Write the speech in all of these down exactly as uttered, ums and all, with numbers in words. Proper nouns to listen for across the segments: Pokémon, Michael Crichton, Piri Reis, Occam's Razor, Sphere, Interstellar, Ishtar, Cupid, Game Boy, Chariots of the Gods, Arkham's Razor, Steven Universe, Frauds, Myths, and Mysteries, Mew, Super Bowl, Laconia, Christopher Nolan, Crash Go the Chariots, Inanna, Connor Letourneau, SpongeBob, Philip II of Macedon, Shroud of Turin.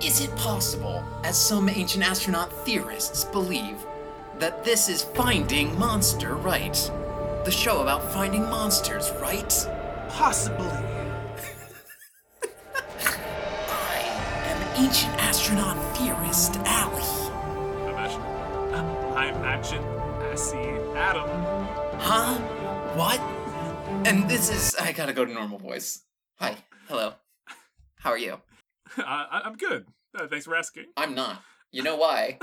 Is it possible, as some ancient astronaut theorists believe, that this is Finding Monster Right? The show about finding monsters, right? Possibly. I am ancient astronaut theorist Allie. I'm Ashen. Uh, I'm Action. I see Adam. Huh? What? And this is... I gotta go to normal voice. Hi. Hello. How are you? Uh, I'm good. Uh, thanks for asking. I'm not. You know why?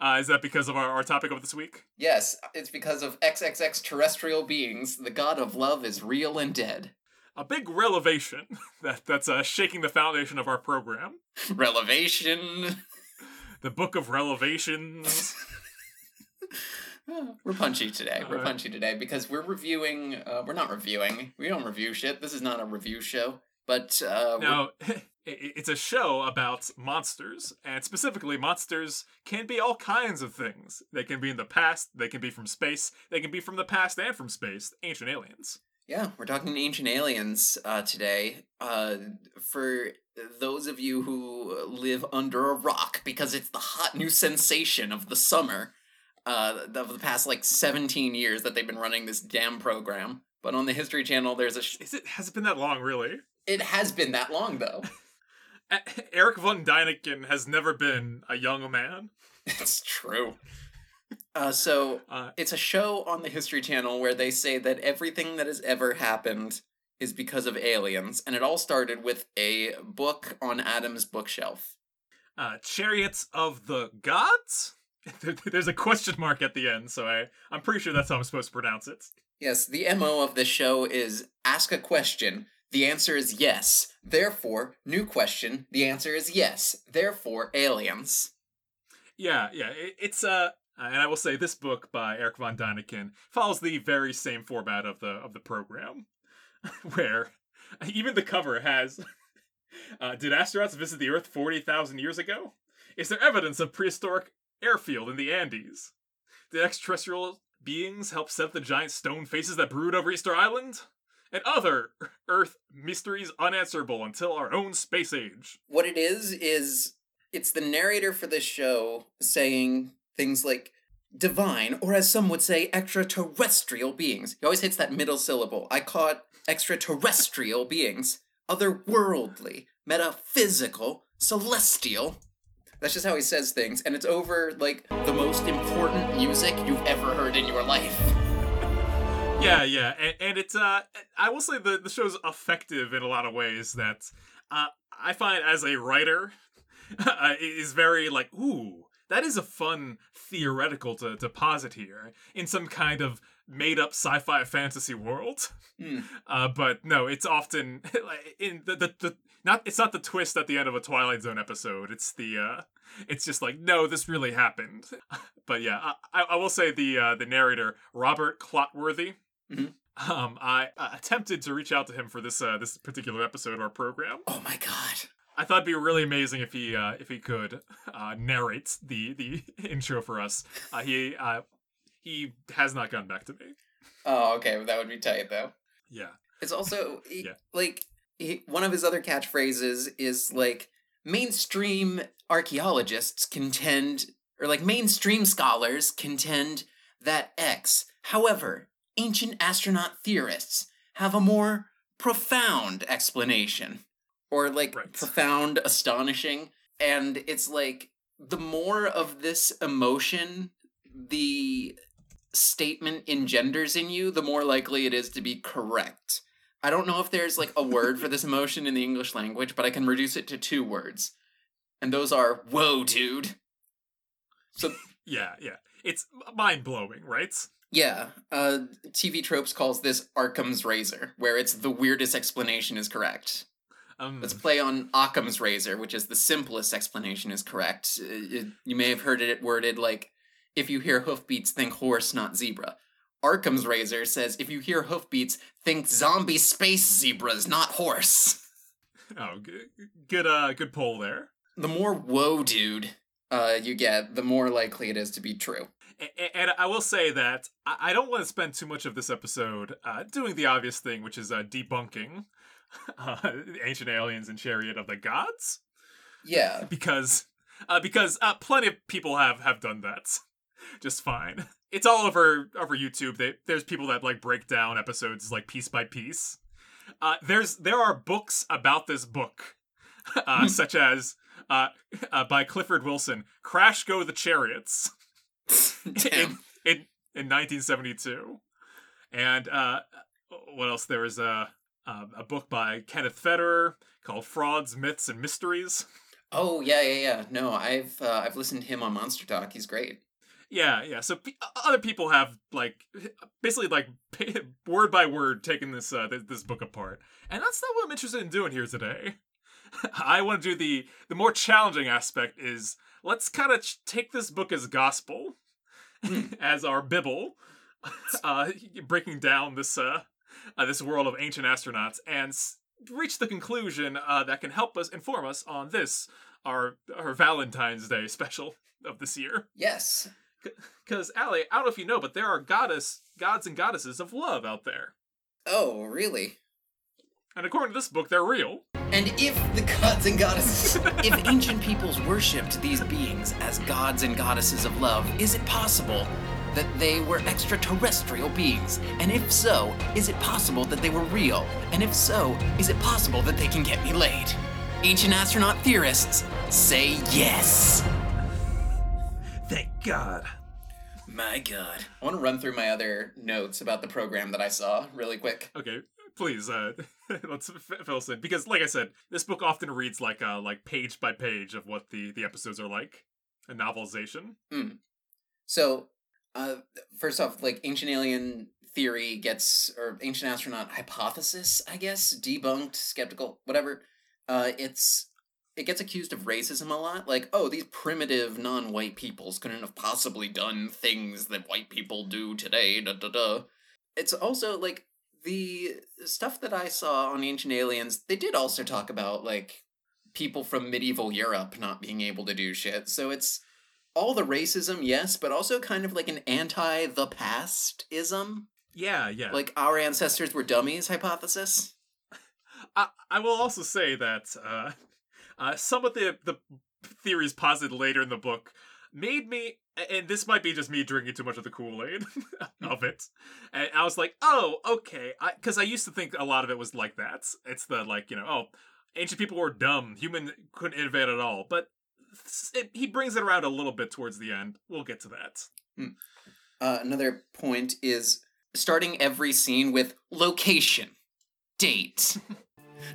uh, is that because of our, our topic of this week? Yes, it's because of triple X terrestrial beings. The god of love is real and dead. A big relevation that, that's uh, shaking the foundation of our program. Relevation. The book of relevations. We're punchy today. We're uh, punchy today because we're reviewing... Uh, we're not reviewing. We don't review shit. This is not a review show. But, uh... Now, it's a show about monsters, and specifically, monsters can be all kinds of things. They can be in the past, they can be from space, they can be from the past and from space. Ancient aliens. Yeah, we're talking ancient aliens uh, today. Uh, for those of you who live under a rock, because it's the hot new sensation of the summer, uh, of the past, like, seventeen years that they've been running this damn program. But on the History Channel, there's a... Sh- Is it, has it been that long, really? It has been that long, though. Erich von Däniken has never been a young man. It's true. Uh, so, uh, it's a show on the History Channel where they say that everything that has ever happened is because of aliens, and it all started with a book on Adam's bookshelf. Uh, Chariots of the Gods? There's a question mark at the end, so I, I'm pretty sure that's how I'm supposed to pronounce it. Yes, the M O of this show is ask a question. The answer is yes. Therefore, new question. The answer is yes. Therefore, aliens. Yeah, yeah. It, it's, uh, and I will say this book by Erich von Däniken follows the very same format of the of the program, where even the cover has, uh, did astronauts visit the Earth forty thousand years ago? Is there evidence of prehistoric airfield in the Andes? Did extraterrestrial beings help set the giant stone faces that brood over Easter Island? And other Earth mysteries unanswerable until our own space age. What it is, is it's the narrator for this show saying things like divine, or as some would say, extraterrestrial beings. He always hits that middle syllable. I caught extraterrestrial beings, otherworldly, metaphysical, celestial. That's just how he says things, and it's over, like, the most important music you've ever heard in your life. Yeah, yeah, and, and it's, uh, I will say the, the show's effective in a lot of ways that uh, I find as a writer uh, is very like, ooh, that is a fun theoretical to, to posit here in some kind of made-up sci-fi fantasy world. Mm. Uh, but no, it's often, in the, the, the not it's not the twist at the end of a Twilight Zone episode, it's the, uh, it's just like, no, this really happened. But yeah, I, I will say the, uh, the narrator, Robert Clotworthy, Mm-hmm. Um, I uh, attempted to reach out to him for this uh, this particular episode of our program. Oh my god! I thought it'd be really amazing if he uh, if he could uh, narrate the the intro for us. Uh, he uh, he has not gotten back to me. Oh, okay, well, that would be tight though. Yeah, it's also he, yeah. like he, one of his other catchphrases is like mainstream archaeologists contend, or like mainstream scholars contend that X. However, ancient astronaut theorists have a more profound explanation, or like right. profound, astonishing. And it's like the more of this emotion the statement engenders in you, the more likely it is to be correct. I don't know if there's like a word for this emotion in the English language, but I can reduce it to two words. And those are, whoa, dude. So yeah, yeah. It's mind-blowing, right? Yeah, uh, T V Tropes calls this Arkham's Razor, where it's the weirdest explanation is correct. Um, Let's play on Occam's Razor, which is the simplest explanation is correct. It, you may have heard it worded like, if you hear hoofbeats, think horse, not zebra. Arkham's Razor says, if you hear hoofbeats, think zombie space zebras, not horse. Oh, good, good, uh, good poll there. the more whoa dude uh, you get, the more likely it is to be true. And I will say that I don't want to spend too much of this episode uh, doing the obvious thing, which is uh, debunking uh, Ancient Aliens and Chariot of the Gods. Yeah. Because uh, because uh, plenty of people have, have done that just fine. It's all over over YouTube. They, there's people that like break down episodes like piece by piece. Uh, there's There are books about this book, uh, such as uh, uh, by Clifford Wilson, Crash Go the Chariots. in, in in nineteen seventy-two, and uh what else there was a a book by Kenneth Federer called Frauds, Myths, and Mysteries. Oh yeah yeah yeah no I've uh, I've listened to him on Monster Talk. He's great. Yeah yeah so p- other people have like basically like word by word taken this uh, th- this book apart, and that's not what I'm interested in doing here today. I want to do the the more challenging aspect is let's kind of ch- take this book as gospel, as our Bible, uh, breaking down this uh, uh, this world of ancient astronauts, and s- reach the conclusion uh, that can help us inform us on this our our Valentine's Day special of this year. Yes, because Allie, I don't know if you know, but there are goddess gods and goddesses of love out there. Oh, really? And according to this book, they're real. And if the gods and goddesses, if ancient peoples worshipped these beings as gods and goddesses of love, is it possible that they were extraterrestrial beings? And if so, is it possible that they were real? And if so, is it possible that they can get me laid? Ancient astronaut theorists say yes. Thank God. My God. I want to run through my other notes about the program that I saw really quick. Okay. Please, uh, let's fill us in. Because, like I said, this book often reads like uh, like page by page of what the, the episodes are like. A novelization. Mm. So, uh, first off, like, ancient alien theory gets, or ancient astronaut hypothesis, I guess, debunked, skeptical, whatever. Uh, it's It gets accused of racism a lot. Like, oh, these primitive non-white peoples couldn't have possibly done things that white people do today, da-da-da. It's also, like... The stuff that I saw on Ancient Aliens, they did also talk about, like, people from medieval Europe not being able to do shit. So it's all the racism, yes, but also kind of like an anti-the past-ism. Yeah, yeah. Like, our ancestors were dummies hypothesis. I, I will also say that uh, uh, some of the, the theories posited later in the book made me... And this might be just me drinking too much of the Kool-Aid of it. And I was like, oh, okay. Because I, I used to think a lot of it was like that. It's the, like, you know, oh, ancient people were dumb. Human couldn't innovate at all. But it, he brings it around a little bit towards the end. We'll get to that. Hmm. Uh, another point is starting every scene with location, date,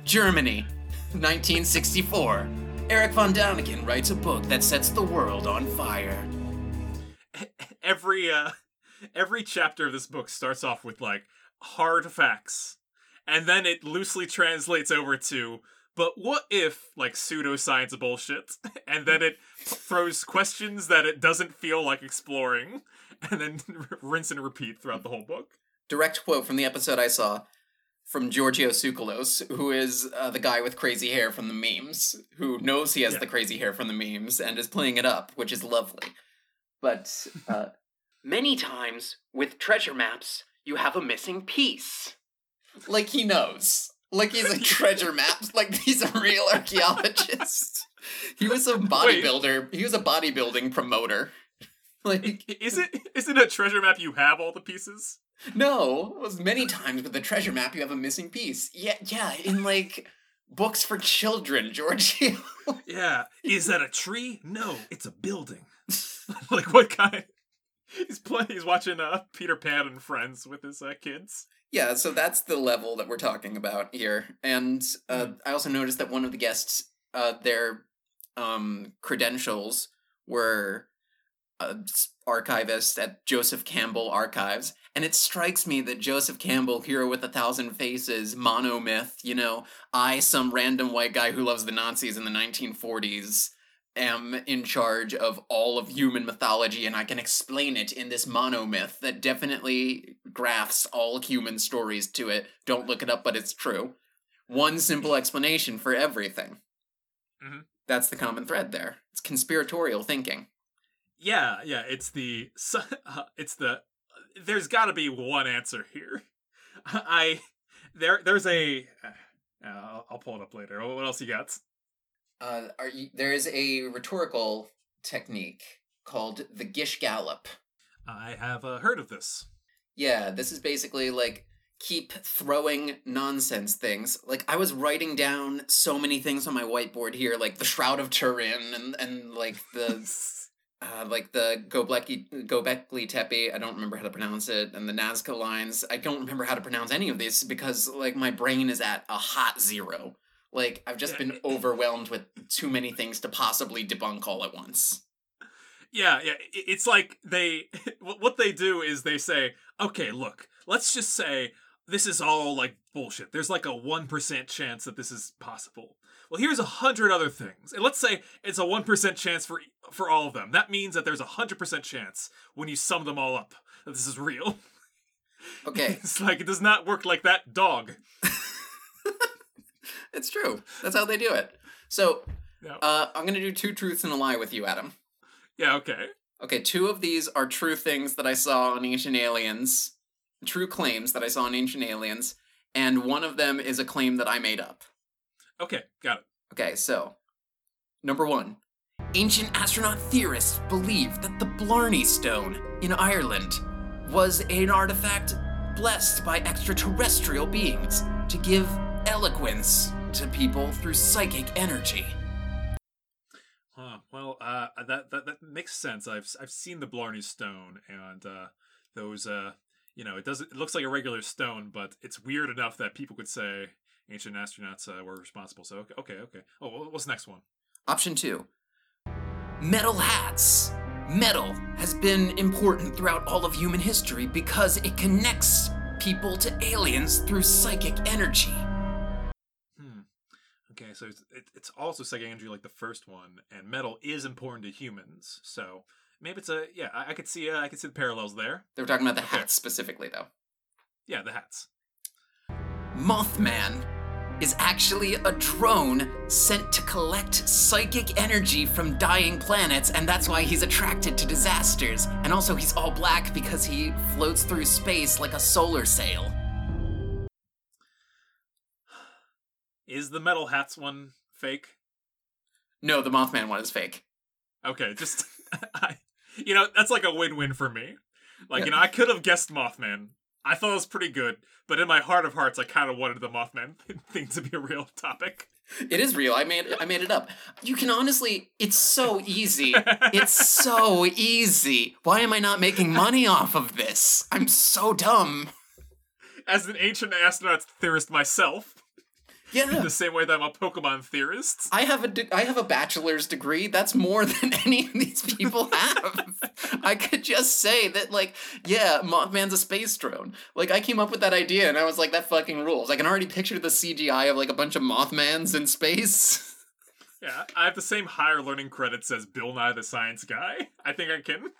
Germany, nineteen sixty-four. Erich von Däniken writes a book that sets the world on fire. Every uh, every chapter of this book starts off with, like, hard facts. And then it loosely translates over to, but what if, like, pseudoscience bullshit? And then it throws questions that it doesn't feel like exploring. And then rinse and repeat throughout the whole book. Direct quote from the episode I saw from Giorgio Tsoukalos, who is uh, the guy with crazy hair from the memes, who knows he has yeah. the crazy hair from the memes and is playing it up, which is lovely. But uh, many times with treasure maps, you have a missing piece. Like he knows. Like he's a treasure maps. Like he's a real archaeologist. He was a bodybuilder. He was a bodybuilding promoter. Like, is it is it a treasure map? You have all the pieces. No, it was many times with the treasure map. You have a missing piece. Yeah, yeah. In like books for children, Giorgio. Yeah. Is that a tree? No, it's a building. Like, what kind? He's playing. He's watching uh, Peter Pan and Friends with his uh, kids. Yeah, so that's the level that we're talking about here. And uh, mm. I also noticed that one of the guests, uh, their um, credentials were uh, archivist at Joseph Campbell Archives. And it strikes me that Joseph Campbell, Hero with a Thousand Faces, monomyth, you know, I, some random white guy who loves the Nazis in the nineteen forties... am in charge of all of human mythology, and I can explain it in this monomyth that definitely grafts all human stories to it. Don't look it up, but it's true. One simple explanation for everything. Mm-hmm. that's the common thread there. It's conspiratorial thinking. Yeah, yeah, it's the, uh, it's the, uh, there's got to be one answer here. I, there, there's a, uh, I'll, I'll pull it up later. What else you got? Uh, are you, there is a rhetorical technique called the Gish Gallop. I have uh, heard of this. Yeah, this is basically like, keep throwing nonsense things. Like, I was writing down so many things on my whiteboard here, like the Shroud of Turin and, and like the... Uh, like the Göbekli, Göbekli Tepe, I don't remember how to pronounce it, and the Nazca lines. I don't remember how to pronounce any of these because, like, my brain is at a hot zero. Like, I've just been overwhelmed with too many things to possibly debunk all at once. Yeah, yeah. It's like they... What they do is they say, okay, look, let's just say this is all, like, bullshit. There's, like, a one percent chance that this is possible. Well, here's a hundred other things. And let's say it's a one percent chance for for all of them. That means that there's a one hundred percent chance when you sum them all up that this is real. Okay. It's like, it does not work like that, dog. It's true. That's how they do it. So, yeah. uh, I'm going to do two truths and a lie with you, Adam. Yeah, okay. Okay, two of these are true things that I saw on Ancient Aliens, true claims that I saw on Ancient Aliens, and one of them is a claim that I made up. Okay, got it. Okay, so, number one. Ancient astronaut theorists believe that the Blarney Stone in Ireland was an artifact blessed by extraterrestrial beings to give eloquence to people through psychic energy. Huh, well, uh, that, that that makes sense. I've I've seen the Blarney Stone, and uh, those, uh, you know, it doesn't. It looks like a regular stone, but it's weird enough that people could say ancient astronauts uh, were responsible. So, okay, okay, okay. Oh, what's the next one? Option two. Metal hats. Metal has been important throughout all of human history because it connects people to aliens through psychic energy. Hmm. Okay, so it's, it, it's also psychic energy like the first one, and metal is important to humans. So maybe it's a yeah. I, I could see uh, I could see the parallels there. They were talking about the okay. hats specifically, though. Yeah, the hats. Mothman is actually a drone sent to collect psychic energy from dying planets, and that's why he's attracted to disasters. And also he's all black because he floats through space like a solar sail. Is the metal hats one fake? No, the Mothman one is fake. Okay, just, I, you know, that's like a win-win for me. Like, yeah. you know, I could have guessed Mothman. I thought it was pretty good, but in my heart of hearts, I kind of wanted the Mothman thing to be a real topic. It is real. I made I made it up. You can honestly, it's so easy. It's so easy. Why am I not making money off of this? I'm so dumb. As an ancient astronaut theorist myself, yeah, in the same way that I'm a Pokémon theorist, I have a de- I have a bachelor's degree. That's more than any of these people have. I could just say that, like, yeah, Mothman's a space drone. Like, I came up with that idea, and I was like, that fucking rules. I can already picture the C G I of, like, a bunch of Mothmans in space. Yeah, I have the same higher learning credits as Bill Nye the Science Guy. I think I can,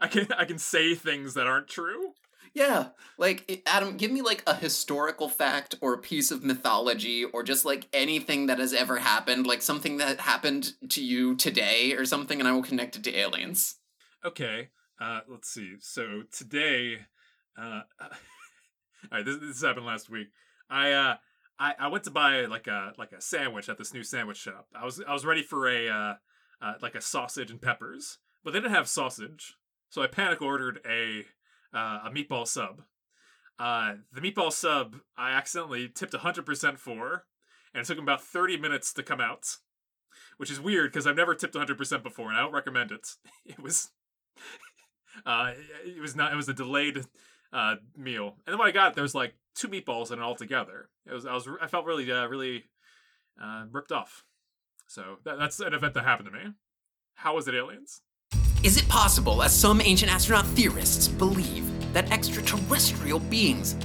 I can, I can say things that aren't true. Yeah, like, Adam, give me, like, a historical fact or a piece of mythology or just, like, anything that has ever happened, like, something that happened to you today or something, and I will connect it to aliens. Okay, uh, let's see. So today, uh, all right, this, this happened last week. I, uh, I, I went to buy like a like a sandwich at this new sandwich shop. I was I was ready for a uh, uh like a sausage and peppers, but they didn't have sausage, so I panic ordered a uh, a meatball sub. Uh, the meatball sub I accidentally tipped one hundred percent for, and it took them about thirty minutes to come out, which is weird because I've never tipped one hundred percent before, and I don't recommend it. It was. Uh, it was not. It was a delayed uh, meal, and then when I got it, there was like two meatballs in it all together. It was. I was. I felt really, uh, really uh, ripped off. So that, that's an event that happened to me. How was it aliens? Is it possible, as some ancient astronaut theorists believe, that extraterrestrial beings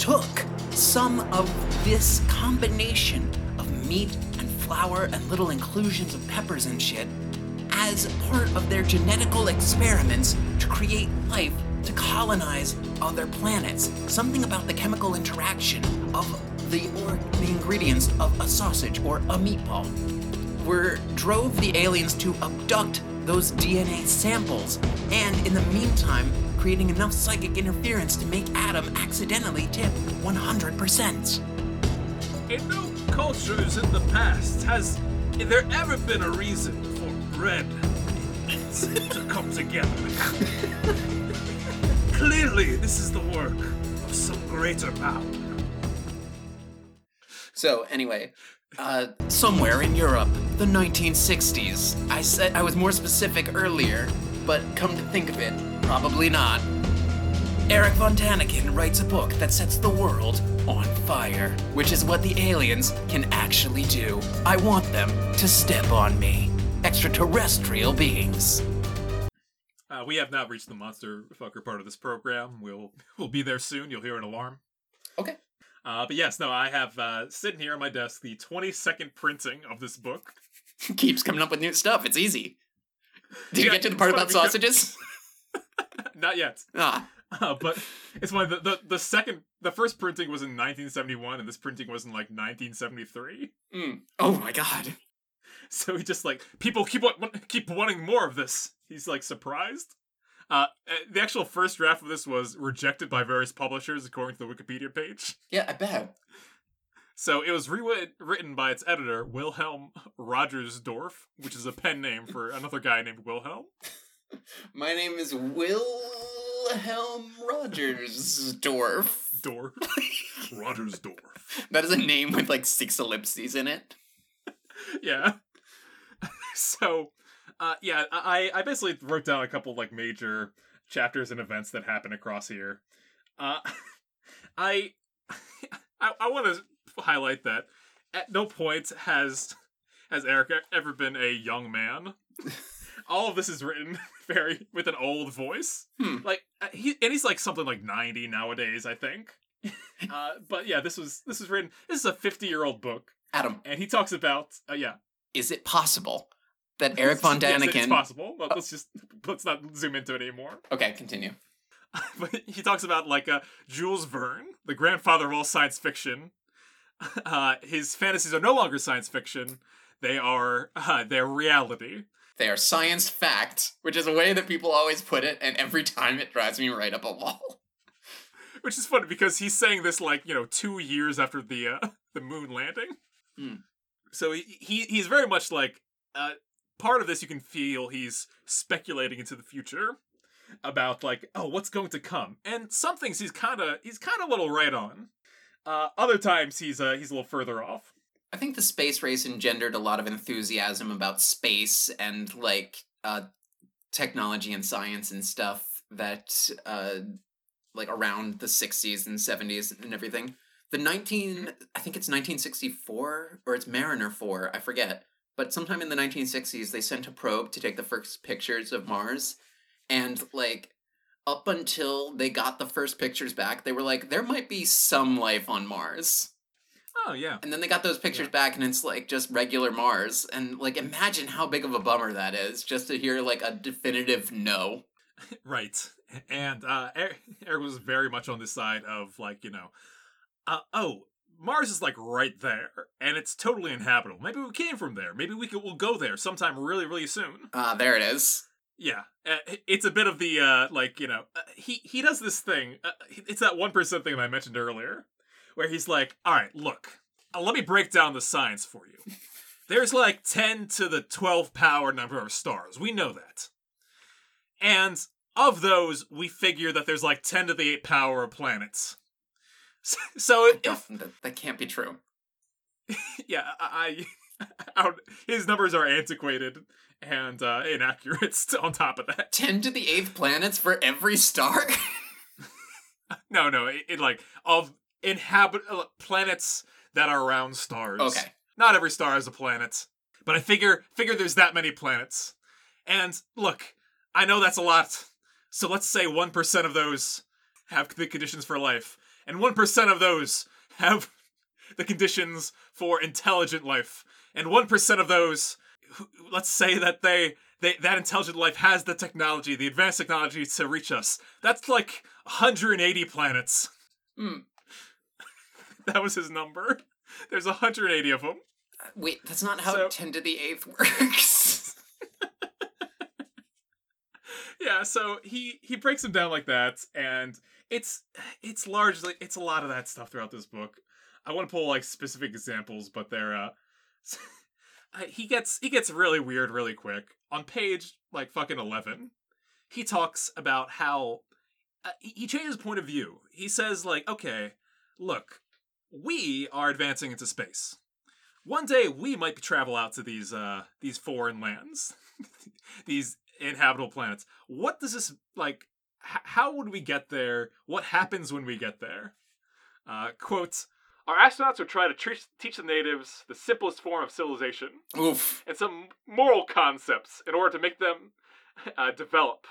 took some of this combination of meat and flour and little inclusions of peppers and shit as part of their genetical experiments to create life to colonize other planets? Something about the chemical interaction of the or the ingredients of a sausage or a meatball. were drove the aliens to abduct those D N A samples, and in the meantime, creating enough psychic interference to make Adam accidentally tip one hundred percent. In no cultures in the past has there ever been a reason for bread to come together. Clearly, this is the work of some greater power. So, anyway, uh, somewhere in Europe, the nineteen sixties. I said I was more specific earlier, but come to think of it, probably not. Erich von Däniken writes a book that sets the world on fire, which is what the aliens can actually do. I want them to step on me. Extraterrestrial beings. Uh, we have not reached the monster fucker part of this program. We'll we'll be there soon. You'll hear an alarm. Okay. Uh, but yes, no, I have uh, sitting here on my desk the twenty-second printing of this book. Keeps coming up with new stuff. It's easy. Did yeah, you get to the part about sausages? Not yet. Ah. Uh, but it's one of the, the the second the first printing was in nineteen seventy-one, and this printing was in like nineteen seventy-three. Mm. Oh my god! So he just like people keep keep wanting more of this. He's like surprised. Uh, the actual first draft of this was rejected by various publishers, according to the Wikipedia page. Yeah, I bet. So it was rewritten by its editor, Wilhelm Rogersdorf, which is a pen name for another guy named Wilhelm. My name is Wilhelm Rogersdorf. Dorf. Rogersdorf. That is a name with like six ellipses in it. Yeah. So... Uh, yeah, I, I basically wrote down a couple, like, major chapters and events that happen across here. Uh, I I, I want to highlight that at no point has has Eric ever been a young man. All of this is written very with an old voice. Hmm. Like, he, and he's, like, something like ninety nowadays, I think. uh, but, yeah, this was this was written... This is a fifty-year-old book. Adam. And he talks about... Uh, yeah. Is it possible... that Erich von Däniken... Yes, it's possible. Well, let's just... Let's not zoom into it anymore. Okay, continue. But he talks about, like, uh, Jules Verne, the grandfather of all science fiction. Uh, his fantasies are no longer science fiction. They are... Uh, they're reality. They are science fact, which is a way that people always put it, and every time it drives me right up a wall. Which is funny, because he's saying this, like, you know, two years after the, uh, the moon landing. Hmm. So he, he he's very much, like... Uh, part of this, you can feel he's speculating into the future about, like, oh, what's going to come? And some things he's kind of he's kind of a little right on. Uh, other times he's uh, he's a little further off. I think the space race engendered a lot of enthusiasm about space and, like, uh, technology and science and stuff that, uh, like, around the sixties and seventies and everything. The nineteen, I think it's nineteen sixty-four, or it's Mariner four, I forget. But sometime in the nineteen sixties, they sent a probe to take the first pictures of Mars. And, like, up until they got the first pictures back, they were like, there might be some life on Mars. Oh, yeah. And then they got those pictures yeah. back, and it's, like, just regular Mars. And, like, imagine how big of a bummer that is, just to hear, like, a definitive no. Right. And uh, Eric was very much on the side of, like, you know, uh, oh, Mars is, like, right there, and it's totally inhabitable. Maybe we came from there. Maybe we could, we'll go there sometime really, really soon. Ah, uh, there it is. Yeah. Uh, it's a bit of the, uh, like, you know, uh, he, he does this thing. Uh, it's that one percent thing that I mentioned earlier, where he's like, all right, look, uh, let me break down the science for you. There's, like, ten to the twelfth power number of stars. We know that. And of those, we figure that there's, like, ten to the eighth power of planets. So if, that, that can't be true. Yeah, I, I, his numbers are antiquated and uh, inaccurate. On top of that, ten to the eighth planets for every star. no, no, it, it like of inhabit uh, planets that are around stars. Okay, not every star is a planet, but I figure figure there's that many planets. And look, I know that's a lot. So let's say one percent of those have the conditions for life. And one percent of those have the conditions for intelligent life. And one percent of those, let's say that they, they that intelligent life has the technology, the advanced technology to reach us. That's like one hundred eighty planets. Mm. That was his number. There's one hundred eighty of them. Wait, that's not how so, ten to the eighth works. Yeah, so he, he breaks them down like that, and it's it's largely, it's a lot of that stuff throughout this book. I want to pull, like, specific examples, but they're, uh... he gets, he gets really weird really quick. On page, like, fucking eleven, he talks about how... Uh, he changes point of view. He says, like, okay, look, we are advancing into space. One day, we might travel out to these, uh, these foreign lands. These inhabitable planets. What does this, like... H- how would we get there? What happens when we get there? Uh, quote... Our astronauts would try to tre- teach the natives the simplest form of civilization. Oof. And some moral concepts in order to make them uh, develop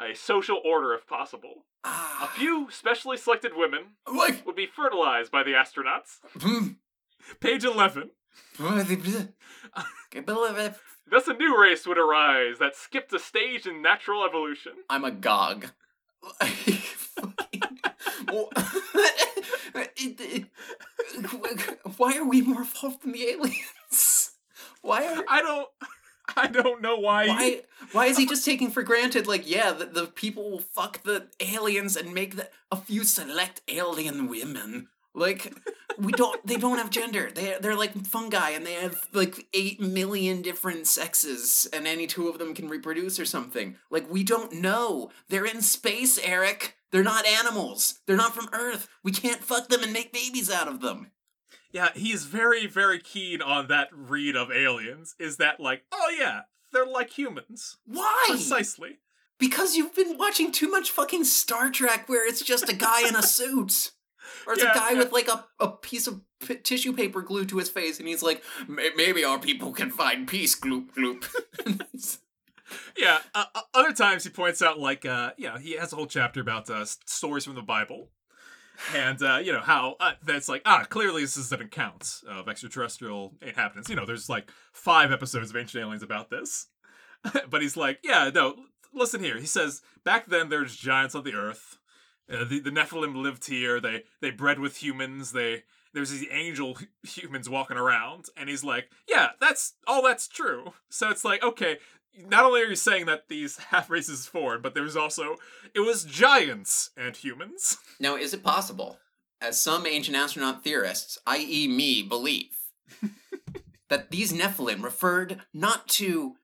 a social order if possible. Ah. A few specially selected women like. would be fertilized by the astronauts. Page eleven. Thus a new race would arise that skipped a stage in natural evolution. I'm agog. Why are we more evolved than the aliens? Why are I don't I don't know why Why, he... why is he just taking for granted, like, yeah, the, the people will fuck the aliens and make the, a few select alien women. Like, we don't they don't have gender. They they're like fungi and they have like eight million different sexes and any two of them can reproduce or something. Like, we don't know. They're in space, Eric. They're not animals. They're not from Earth. We can't fuck them and make babies out of them. Yeah, he's very, very keen on that read of aliens. Is that like, oh yeah, they're like humans. Why? Precisely. Because you've been watching too much fucking Star Trek where it's just a guy in a suit. Or it's yeah, a guy yeah. with like a, a piece of p- tissue paper glued to his face and he's like, maybe our people can find peace, gloop, gloop. Yeah, uh, other times he points out, like, uh, you know, he has a whole chapter about uh, stories from the Bible. And, uh, you know, how uh, that's like, ah, clearly this is an account of extraterrestrial inhabitants. You know, there's like five episodes of Ancient Aliens about this. But he's like, yeah, no, listen here. He says, back then there's giants on the earth. Uh, the, the Nephilim lived here. They they bred with humans. They There's these angel h- humans walking around. And he's like, yeah, that's all that's true. So it's like, okay, not only are you saying that these half-races formed, but there was also, it was giants and humans. Now, is it possible, as some ancient astronaut theorists, that is me, believe, that these Nephilim referred not to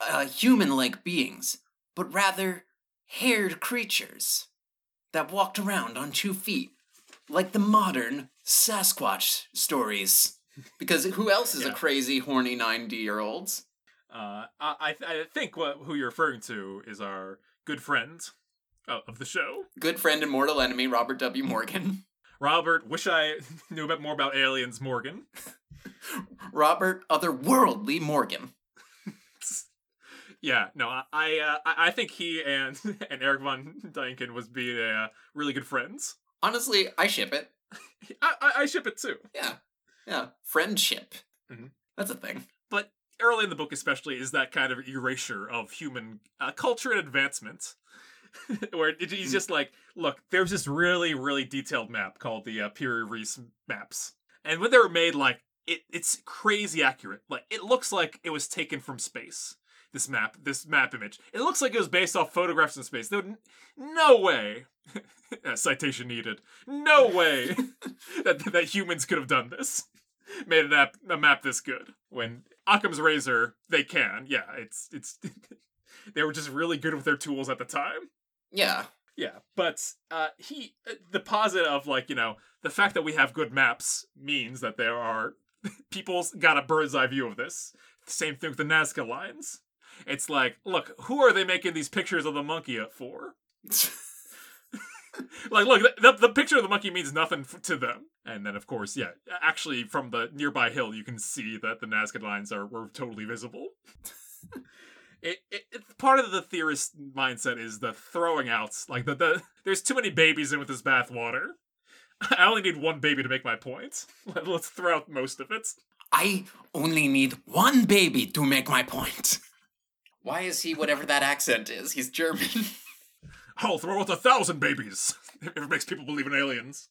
uh, human-like beings, but rather haired creatures that walked around on two feet, like the modern Sasquatch stories? Because who else is yeah. a crazy, horny ninety-year-old? Uh, I th- I think what, who you're referring to is our good friend uh, of the show. Good friend and mortal enemy, Robert W. Morgan. Robert, wish I knew a bit more about aliens, Morgan. Robert Otherworldly Morgan. Yeah, no, I I, uh, I think he and, and Erich von Däniken was being uh, really good friends. Honestly, I ship it. I, I, I ship it too. Yeah, yeah, friendship. Mm-hmm. That's a thing. But early in the book especially is that kind of erasure of human uh, culture and advancement, where it, he's just like, look, there's this really, really detailed map called the uh, Piri-Reis maps. And when they were made, like, it, it's crazy accurate. Like, it looks like it was taken from space, this map, this map image. It looks like it was based off photographs in space. There would, no way, uh, citation needed, no way that, that humans could have done this, made an app, a map this good. When Occam's Razor, they can. Yeah, it's it's. They were just really good with their tools at the time. Yeah, yeah. But uh, he, the posit of, like, you know, the fact that we have good maps means that there are people's got a bird's eye view of this. Same thing with the Nazca lines. It's like, look, who are they making these pictures of the monkey up for? Like, look, the, the picture of the monkey means nothing f- to them. And then, of course, yeah, actually, from the nearby hill, you can see that the Nazca lines are were totally visible. it, it, it part of the theorist mindset is the throwing out. Like, the, the there's too many babies in with this bathwater. I only need one baby to make my point. Let, let's throw out most of it. I only need one baby to make my point. Why is he whatever that accent is? He's German. I'll throw out a thousand babies. It makes people believe in aliens.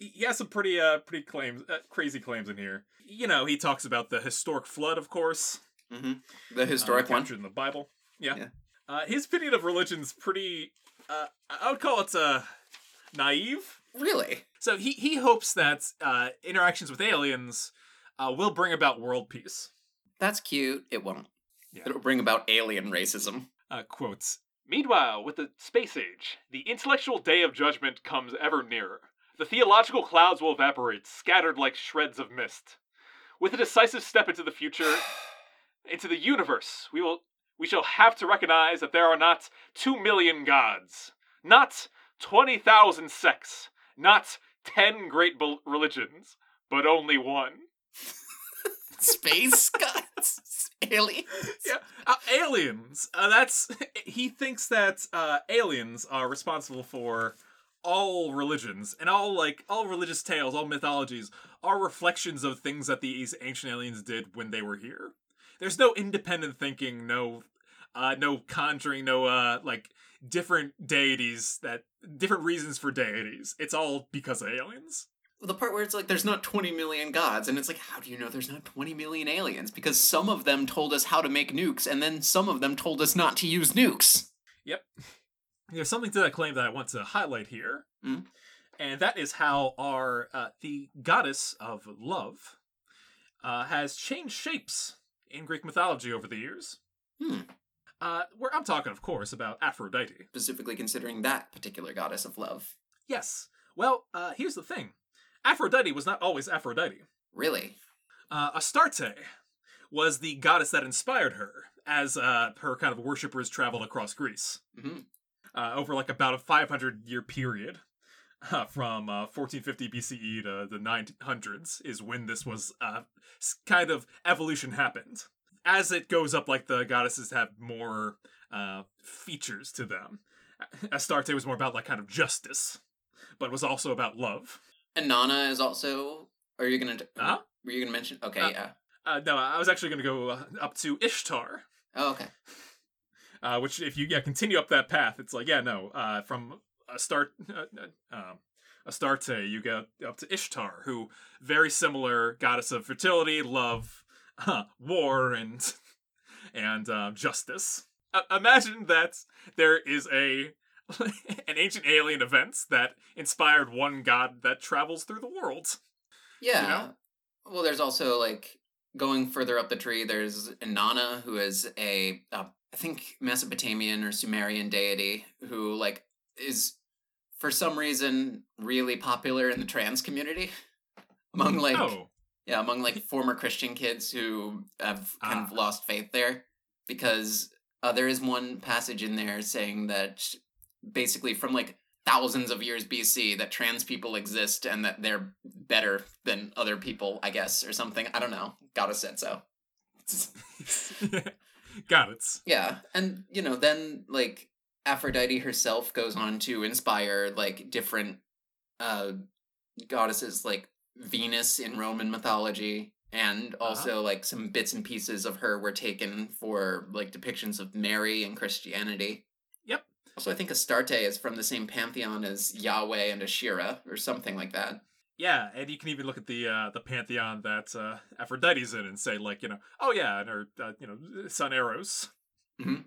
he has some pretty uh pretty claims, uh, crazy claims in here. You know, he talks about the historic flood, of course. Mm-hmm. The historic uh, one captured in the Bible. Yeah. yeah. Uh, his opinion of religion's pretty. Uh, I would call it uh, naive. Really? So he he hopes that uh, interactions with aliens uh, will bring about world peace. That's cute. It won't. Yeah. It'll bring about alien racism. Uh, quotes. Meanwhile, with the space age, the intellectual day of judgment comes ever nearer. The theological clouds will evaporate, scattered like shreds of mist. With a decisive step into the future, into the universe, we will we shall have to recognize that there are not two million gods, not twenty thousand sects, not ten great be- religions, but only one. Space gods, aliens. Yeah, uh, aliens. Uh, that's he thinks that uh, aliens are responsible for all religions and all like all religious tales, all mythologies are reflections of things that these ancient aliens did when they were here. There's no independent thinking, no, uh, no conjuring, no uh, like different deities that different reasons for deities. It's all because of aliens. The part where it's like, there's not twenty million gods, and it's like, how do you know there's not twenty million aliens? Because some of them told us how to make nukes, and then some of them told us not to use nukes. Yep. There's something to that claim that I want to highlight here, mm. and that is how our, uh, the goddess of love uh, has changed shapes in Greek mythology over the years. Hmm. Uh, where I'm talking, of course, about Aphrodite. Specifically considering that particular goddess of love. Yes. Well, uh, here's the thing. Aphrodite was not always Aphrodite. Really? Uh, Astarte was the goddess that inspired her as uh, her kind of worshippers traveled across Greece. Mm-hmm. Uh, over like about a five hundred year period uh, from uh, fourteen fifty B C E to the nine hundreds is when this was uh, kind of evolution happened. As it goes up, like the goddesses have more uh, features to them. Astarte was more about like kind of justice, but was also about love. Inanna is also. Are you gonna? Uh-huh. Were you gonna mention? Okay, uh, yeah. Uh, no, I was actually gonna go uh, up to Ishtar. Oh, okay. Uh, which, if you yeah continue up that path, it's like yeah no uh, from Astarte, uh, uh, Astarte, you go up to Ishtar, who very similar goddess of fertility, love, uh, war, and and uh, justice. Uh, imagine that there is a. an ancient alien events that inspired one god that travels through the world. Yeah. You know? Well, there's also, like, going further up the tree, there's Inanna, who is a, uh, I think, Mesopotamian or Sumerian deity who, like, is, for some reason, really popular in the trans community. Among, like, oh. yeah, among, like, former Christian kids who have kind ah. of lost faith there. Because uh, there is one passage in there saying that basically from like thousands of years B C that trans people exist and that they're better than other people, I guess, or something. I don't know. Gotta said so. Got it. Yeah. And, you know, then like Aphrodite herself goes on to inspire like different uh, goddesses like Venus in Roman mythology. And also uh-huh. like some bits and pieces of her were taken for like depictions of Mary in Christianity. Also, I think Astarte is from the same pantheon as Yahweh and Asherah, or something like that. Yeah, and you can even look at the uh, the pantheon that uh, Aphrodite's in and say, like, you know, oh yeah, and her, uh, you know, son Eros, mm-hmm.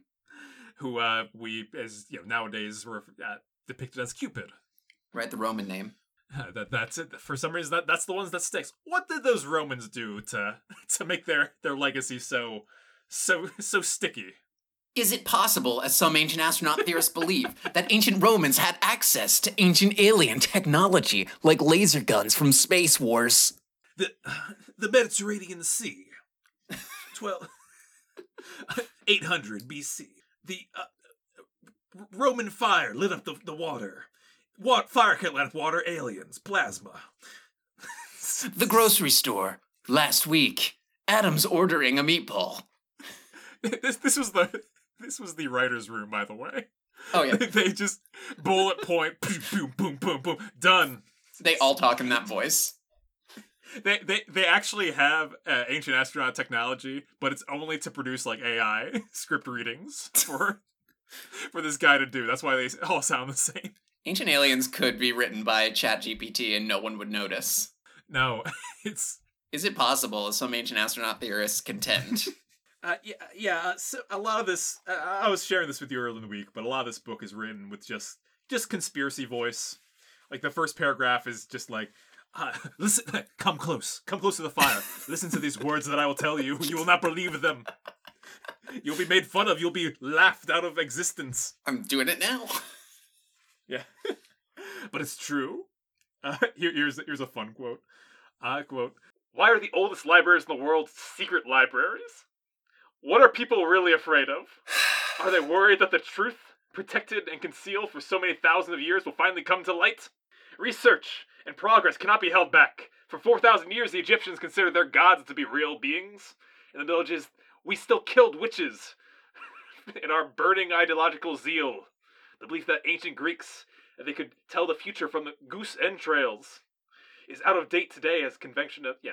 who uh, we, as you know, nowadays were uh, depicted as Cupid. Right, the Roman name. Uh, that that's it. For some reason, that that's the ones that sticks. What did those Romans do to to make their, their legacy so so so sticky? Is it possible, as some ancient astronaut theorists believe, that ancient Romans had access to ancient alien technology, like laser guns from Space Wars? The, the Mediterranean Sea, twelve, eight hundred B C. The uh, Roman fire lit up the, the water. Wa- fire can't light up water, aliens, plasma. The grocery store, last week, Adam's ordering a meatball. This this was the... This was the writer's room, by the way. Oh, yeah. They just bullet point, boom, boom, boom, boom, boom, done. They all talk in that voice. They they, they actually have uh, ancient astronaut technology, but it's only to produce, like, A I script readings for for this guy to do. That's why they all sound the same. Ancient Aliens could be written by ChatGPT and no one would notice. No, it's... Is it possible, as some ancient astronaut theorists contend? uh, yeah, yeah uh, so a lot of this... Uh, I was sharing this with you earlier in the week, but a lot of this book is written with just just conspiracy voice. Like, the first paragraph is just like, uh, listen, come close. Come close to the fire. Listen to these words that I will tell you. You will not believe them. You'll be made fun of. You'll be laughed out of existence. I'm doing it now. Yeah. But it's true. Uh, here, here's, here's a fun quote. Uh, quote, "Why are the oldest libraries in the world secret libraries? What are people really afraid of? Are they worried that the truth, protected and concealed for so many thousands of years, will finally come to light? Research and progress cannot be held back. For four thousand years, the Egyptians considered their gods to be real beings. In the villages, we still killed witches in our burning ideological zeal. The belief that ancient Greeks, that they could tell the future from the goose entrails, is out of date today as convention of..." Yeah.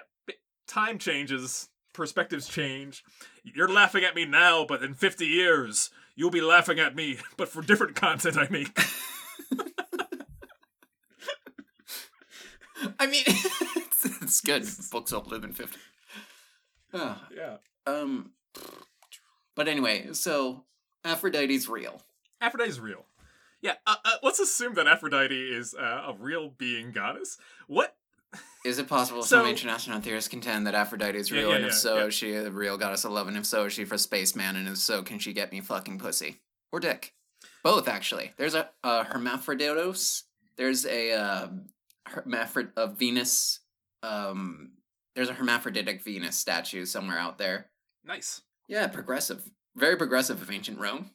Time changes. Perspectives change. You're laughing at me now, but in fifty years, you'll be laughing at me, but for different content I make. I mean, it's, it's good. Books don't live in fifty. Uh, yeah. Um. But anyway, so Aphrodite's real. Aphrodite's real. Yeah, uh, uh, let's assume that Aphrodite is uh, a real being goddess. What? Is it possible so, some ancient astronaut theorists contend that Aphrodite is real, yeah, yeah, and if yeah, so, yeah. is she a real goddess of love, and if so, is she for spaceman, and if so, can she get me fucking pussy? Or dick. Both, actually. There's a, a Hermaphroditus. There's a uh, Hermaphrodite of Venus. Um, there's a hermaphroditic Venus statue somewhere out there. Nice. Yeah, progressive. Very progressive of ancient Rome.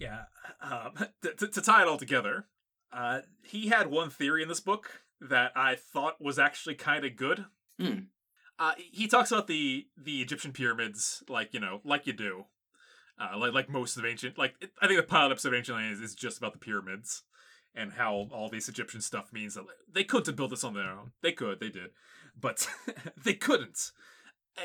Yeah, um, to, to tie it all together, uh, he had one theory in this book that I thought was actually kind of good. Mm. Uh, he talks about the the Egyptian pyramids, like, you know, like you do, uh, like like most of ancient, like it, I think the pileups of Ancient Aliens is just about the pyramids and how all this Egyptian stuff means that they couldn't have built this on their own. They could, they did, but they couldn't.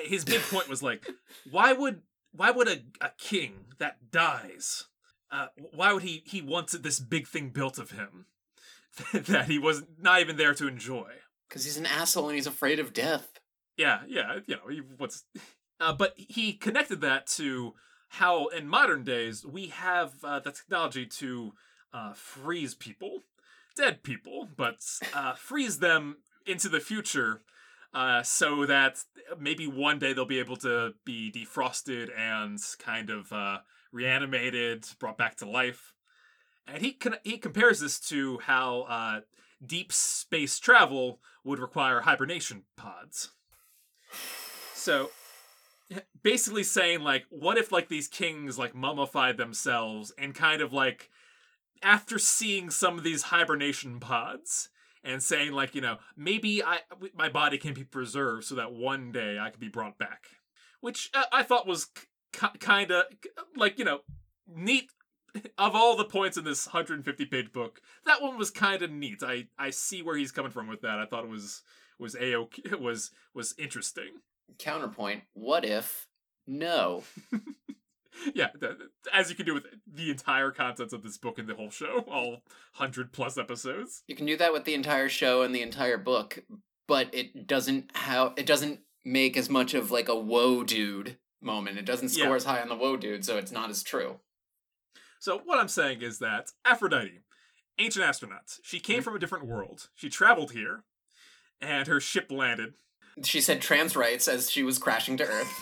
His big point was like, why would why would a, a king that dies? Uh, why would he, he wants this big thing built of him that he was not even there to enjoy? Because he's an asshole and he's afraid of death. Yeah, yeah, you know, he wants... Uh, but he connected that to how in modern days we have uh, the technology to uh, freeze people, dead people, but uh, freeze them into the future uh, so that maybe one day they'll be able to be defrosted and kind of... Uh, reanimated, brought back to life. And he con- he compares this to how uh, deep space travel would require hibernation pods. So basically saying, like, what if, like, these kings, like, mummified themselves and kind of, like, after seeing some of these hibernation pods and saying, like, you know, maybe I my body can be preserved so that one day I could be brought back. Which uh, I thought was... kind of, like, you know, neat. Of all the points in this one hundred fifty page book, that one was kind of neat. I, I see where he's coming from with that. I thought it was was A O K, was was interesting. Counterpoint: what if no? Yeah, th- as you can do with the entire contents of this book and the whole show, all one hundred plus episodes. You can do that with the entire show and the entire book, but it doesn't how it doesn't make as much of, like, a whoa, dude. Moment. It doesn't score yeah. as high on the woe dude, so it's not as true. So what I'm saying is that Aphrodite, ancient astronaut, she came from a different world. She traveled here, and her ship landed. She said trans rights as she was crashing to Earth.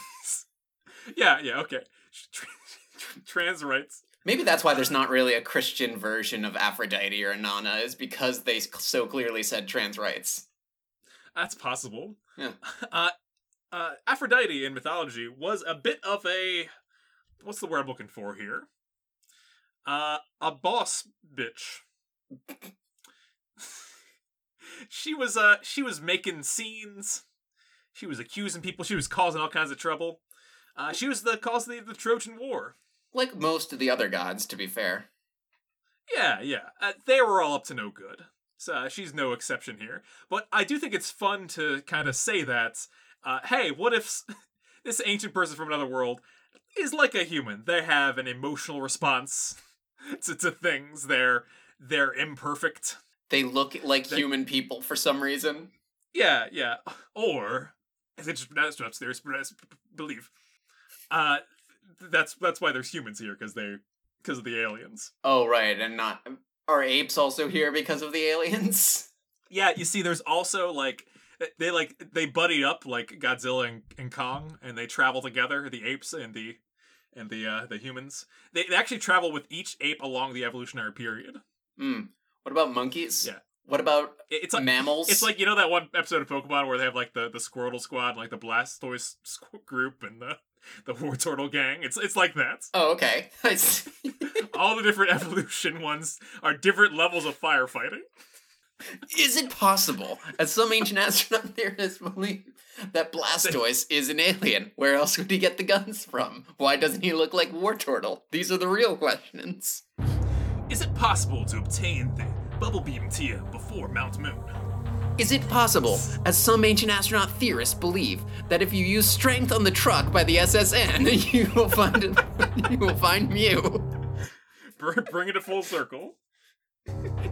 yeah, yeah, okay. Trans rights. Maybe that's why there's not really a Christian version of Aphrodite or Inanna, is because they so clearly said trans rights. That's possible. Yeah. Uh, Uh, Aphrodite in mythology was a bit of a, what's the word I'm looking for here? Uh, a boss bitch. She was uh, she was making scenes. She was accusing people. She was causing all kinds of trouble. Uh, she was the cause of the, the Trojan War. Like most of the other gods, to be fair. Yeah, yeah. Uh, they were all up to no good. So uh, she's no exception here. But I do think it's fun to kind of say that. Uh, hey, what if this ancient person from another world is like a human? They have an emotional response to, to things. They're they're imperfect. They look like they, human people for some reason. Yeah, yeah. Or, as it's not just there's believe, uh, that's that's why there's humans here because they because of the aliens. Oh right, and not are apes also here because of the aliens? Yeah, you see, there's also like. They like they buddied up like Godzilla and, and Kong, and they travel together. The apes and the and the uh, the humans. They, they actually travel with each ape along the evolutionary period. Mm. What about monkeys? Yeah. What about it's like, mammals? It's like you know that one episode of Pokemon where they have like the, the Squirtle Squad, and, like the Blastoise group, and the the Wartortle gang. It's it's like that. Oh, okay. All the different evolution ones are different levels of firefighting. Is it possible, as some ancient astronaut theorists believe, that Blastoise is an alien? Where else would he get the guns from? Why doesn't he look like Wartortle? These are the real questions. Is it possible to obtain the bubble beam Tia before Mount Moon? Is it possible, as some ancient astronaut theorists believe, that if you use strength on the truck by the S S N, you will find it, you will find Mew? Bring it a full circle.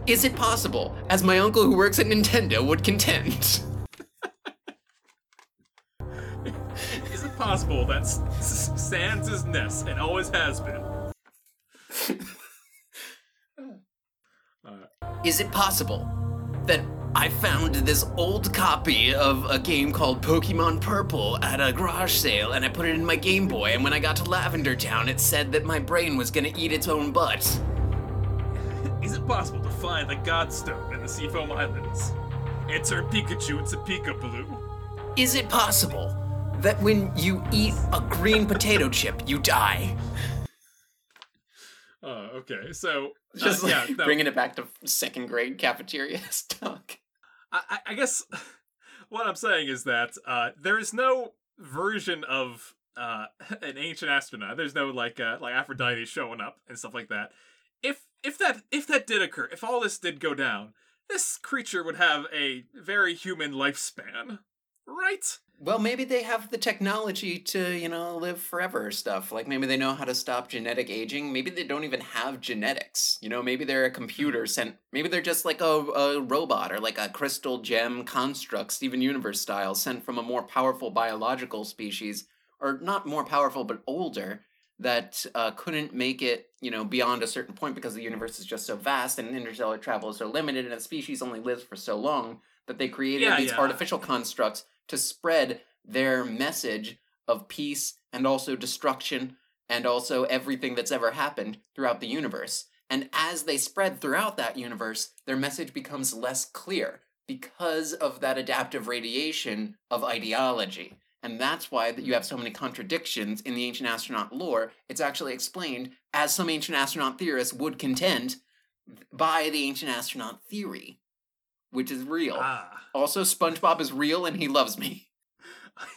Is it possible, as my uncle who works at Nintendo would contend? Is it possible that s- s- Sans is Ness and always has been? uh. Is it possible that I found this old copy of a game called Pokemon Purple at a garage sale and I put it in my Game Boy and when I got to Lavender Town it said that my brain was gonna eat its own butt? Is it possible to find the Godstone in the Seafoam Islands? Answer Pikachu, it's a Pika Blue. Is it possible that when you eat a green potato chip, you die? Oh, uh, okay, so... Just uh, like yeah, no. Bringing it back to second grade cafeteria talk. I, I guess what I'm saying is that uh, there is no version of uh, an ancient astronaut. There's no, like, uh, like Aphrodite showing up and stuff like that. If if that if that did occur, if all this did go down, this creature would have a very human lifespan, right? Well, maybe they have the technology to, you know, live forever stuff. Like, maybe they know how to stop genetic aging. Maybe they don't even have genetics. You know, maybe they're a computer sent... Maybe they're just like a, a robot or like a crystal gem construct, Steven Universe style, sent from a more powerful biological species. Or not more powerful, but older. That uh, couldn't make it, you know, beyond a certain point because the universe is just so vast and interstellar travel is so limited and a species only lives for so long that they created yeah, these yeah. artificial constructs to spread their message of peace and also destruction and also everything that's ever happened throughout the universe. And as they spread throughout that universe, their message becomes less clear because of that adaptive radiation of ideology. And that's why that you have so many contradictions in the ancient astronaut lore. It's actually explained, as some ancient astronaut theorists would contend, by the ancient astronaut theory, which is real. Ah. Also, SpongeBob is real and he loves me.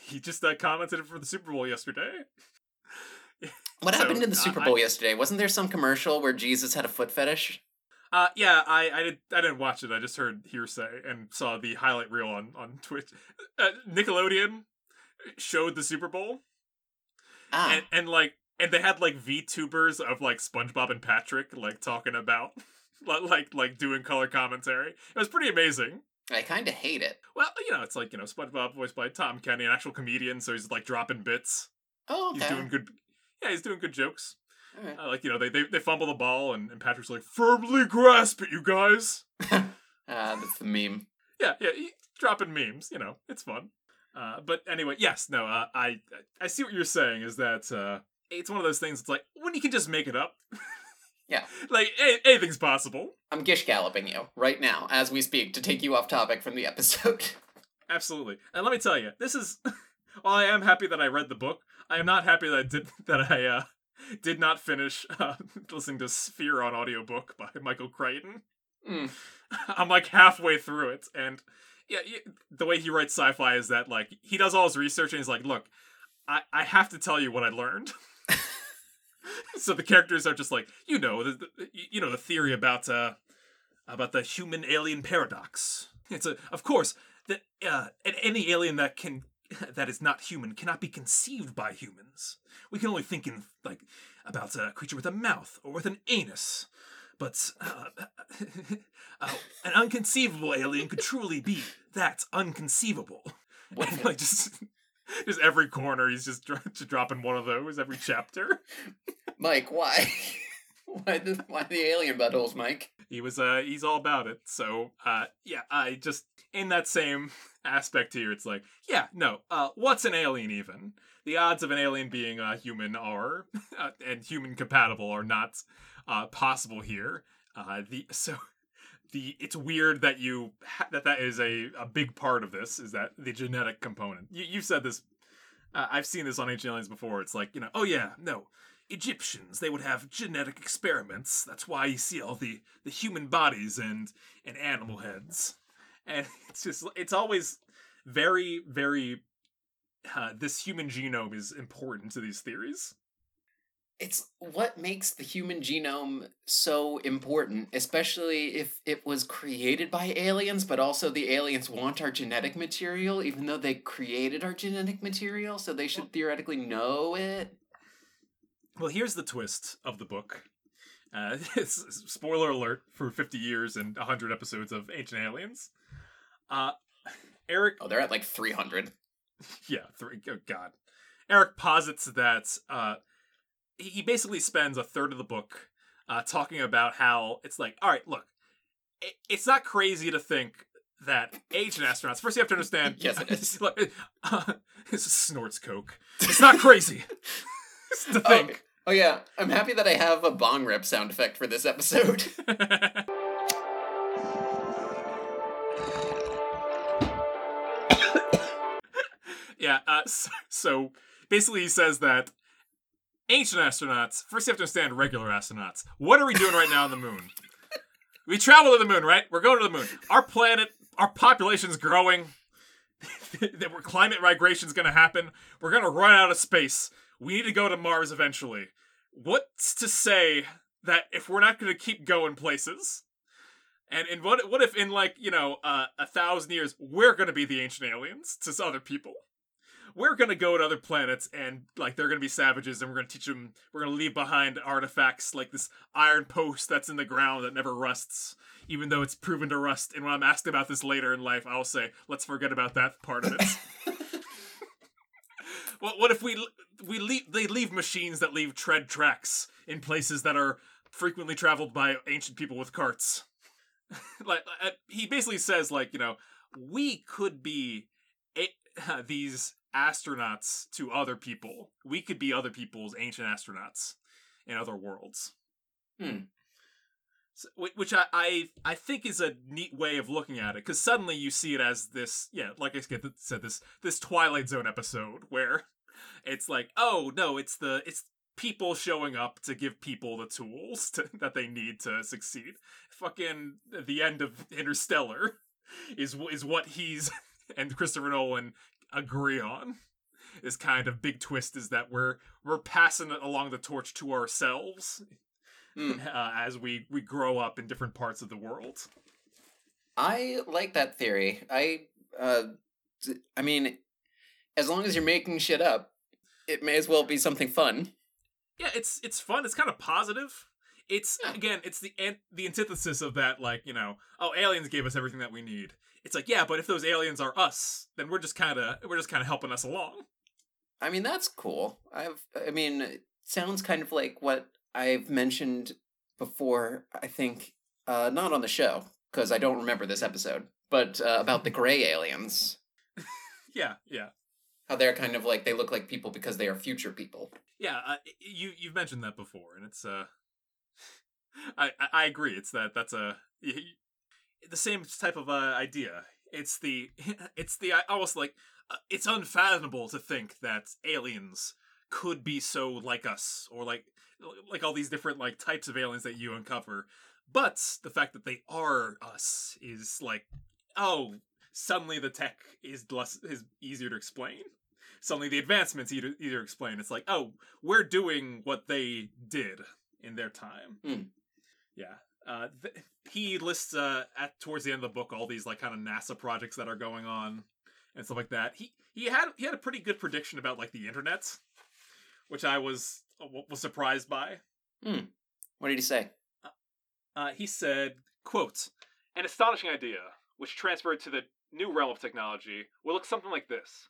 He just uh, commented for the Super Bowl yesterday. What so, happened in the uh, Super Bowl I... yesterday? Wasn't there some commercial where Jesus had a foot fetish? Uh, yeah, I, I, did, I didn't watch it. I just heard hearsay and saw the highlight reel on, on Twitch. Uh, Nickelodeon showed the Super Bowl, ah. and, and like, and they had like VTubers of like SpongeBob and Patrick like talking about, like like doing color commentary. It was pretty amazing. I kind of hate it. Well, you know, it's like you know SpongeBob voiced by Tom Kenny, an actual comedian, so he's like dropping bits. Oh, okay. He's doing good. Yeah, he's doing good jokes. All right. Uh, like you know, they, they they fumble the ball, and, and Patrick's like, firmly grasp it, you guys. Ah, uh, that's the meme. yeah, yeah, he, dropping memes. You know, it's fun. Uh, but anyway, yes, no, uh, I I see what you're saying is that uh, it's one of those things that's like, when you can just make it up. Yeah. Like, a- anything's possible. I'm gish galloping you right now as we speak to take you off topic from the episode. Absolutely. And let me tell you, this is, while I am happy that I read the book, I am not happy that I did, that I, uh, did not finish uh, listening to Sphere on audiobook by Michael Crichton. Mm. I'm like halfway through it, and... Yeah, the way he writes sci-fi is that, like, he does all his research and he's like, look, I, I have to tell you what I learned. So the characters are just like, you know, the, the, you know, the theory about uh, about the human-alien paradox. It's a, of course, that uh, any alien that can that is not human cannot be conceived by humans. We can only think in, like, about a creature with a mouth or with an anus. But uh, uh, an unconceivable alien could truly be that's unconceivable. Like just, just every corner, he's just dropping one of those every chapter. Mike, why? Why the why the alien buttholes, Mike? He was uh he's all about it. So uh yeah, I just in that same aspect here, it's like yeah no uh what's an alien even? The odds of an alien being uh human are uh, and human compatible are not uh possible here. Uh the so the it's weird that you ha- that that is a a big part of this is that the genetic component. You you said this. Uh, I've seen this on Ancient Aliens before. It's like you know oh yeah no. Egyptians, they would have genetic experiments. That's why you see all the, the human bodies and, and animal heads. And it's just, it's always very, very, uh, this human genome is important to these theories. It's what makes the human genome so important, especially if it was created by aliens, but also the aliens want our genetic material, even though they created our genetic material, so they should theoretically know it. Well, here's the twist of the book. Uh, spoiler alert for fifty years and one hundred episodes of Ancient Aliens. Uh, Eric... Oh, they're at like three hundred. Yeah, three, oh God. Eric posits that uh, he basically spends a third of the book uh, talking about how it's like, all right, look, it, it's not crazy to think that ancient astronauts... First, you have to understand... Yes, it is. Uh, this snorts coke. It's not crazy to think. Oh. Oh yeah, I'm happy that I have a bong rip sound effect for this episode. yeah, uh, so, so basically he says that ancient astronauts, first you have to understand regular astronauts. What are we doing right now on the moon? We travel to the moon, right? We're going to the moon. Our planet, our population's growing. Climate migration's going to happen. We're going to run out of space. We need to go to Mars eventually. What's to say that if we're not going to keep going places, and and what what if in like you know uh, a thousand years we're going to be the ancient aliens to other people? We're going to go to other planets and like they're going to be savages, and we're going to teach them. We're going to leave behind artifacts like this iron post that's in the ground that never rusts, even though it's proven to rust. And when I'm asked about this later in life, I'll say, let's forget about that part of it. What what if we we leave they leave machines that leave tread tracks in places that are frequently traveled by ancient people with carts? Like uh, he basically says, like you know, we could be a, uh, these astronauts to other people. We could be other people's ancient astronauts in other worlds. Hmm. So, which I, I I think is a neat way of looking at it, because suddenly you see it as this, yeah, like I said, this this Twilight Zone episode where it's like, oh no, it's the it's people showing up to give people the tools to, that they need to succeed. Fucking the end of Interstellar is is what he's and Christopher Nolan agree on. This kind of big twist is that we're we're passing along the torch to ourselves. Mm. Uh, as we, we grow up in different parts of the world. I like that theory. I uh, I mean, as long as you're making shit up, it may as well be something fun. Yeah, it's it's fun. It's kind of positive. It's, yeah. Again, it's the an- the antithesis of that, like, you know, oh, aliens gave us everything that we need. It's like, yeah, but if those aliens are us, then we're just kind of we're just kind of helping us along. I mean, that's cool. I've I mean, it sounds kind of like what I've mentioned before, I think, uh, not on the show, because I don't remember this episode, but uh, about the gray aliens. yeah, yeah. How they're kind of like, they look like people because they are future people. Yeah, uh, you, you've mentioned that before, and it's, uh, I, I agree, it's that, that's a, the same type of uh, idea. It's the, it's the, I almost like, uh, it's unfathomable to think that aliens could be so like us, or like, like all these different like types of aliens that you uncover, but the fact that they are us is like, oh, suddenly the tech is less is easier to explain. Suddenly the advancements easier to explain. It's like, oh, we're doing what they did in their time. Mm. Yeah, uh, th- he lists uh, at towards the end of the book all these like kind of NASA projects that are going on and stuff like that. He he had he had a pretty good prediction about like the internet, which I was. was surprised by. Hmm. What did he say? uh, he said, quote, "An astonishing idea, which transferred to the new realm of technology, will look something like this.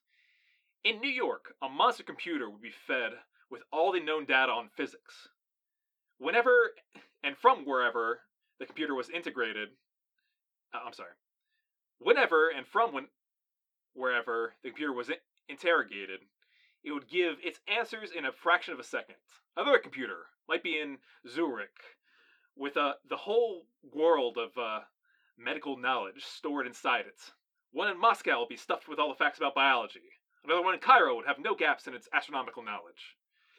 In New York, a monster computer would be fed with all the known data on physics. Whenever and from wherever the computer was integrated, uh, I'm sorry, whenever and from when, wherever the computer was in- interrogated, it would give its answers in a fraction of a second. Another computer might be in Zurich, with uh, the whole world of uh, medical knowledge stored inside it. One in Moscow would be stuffed with all the facts about biology. Another one in Cairo would have no gaps in its astronomical knowledge.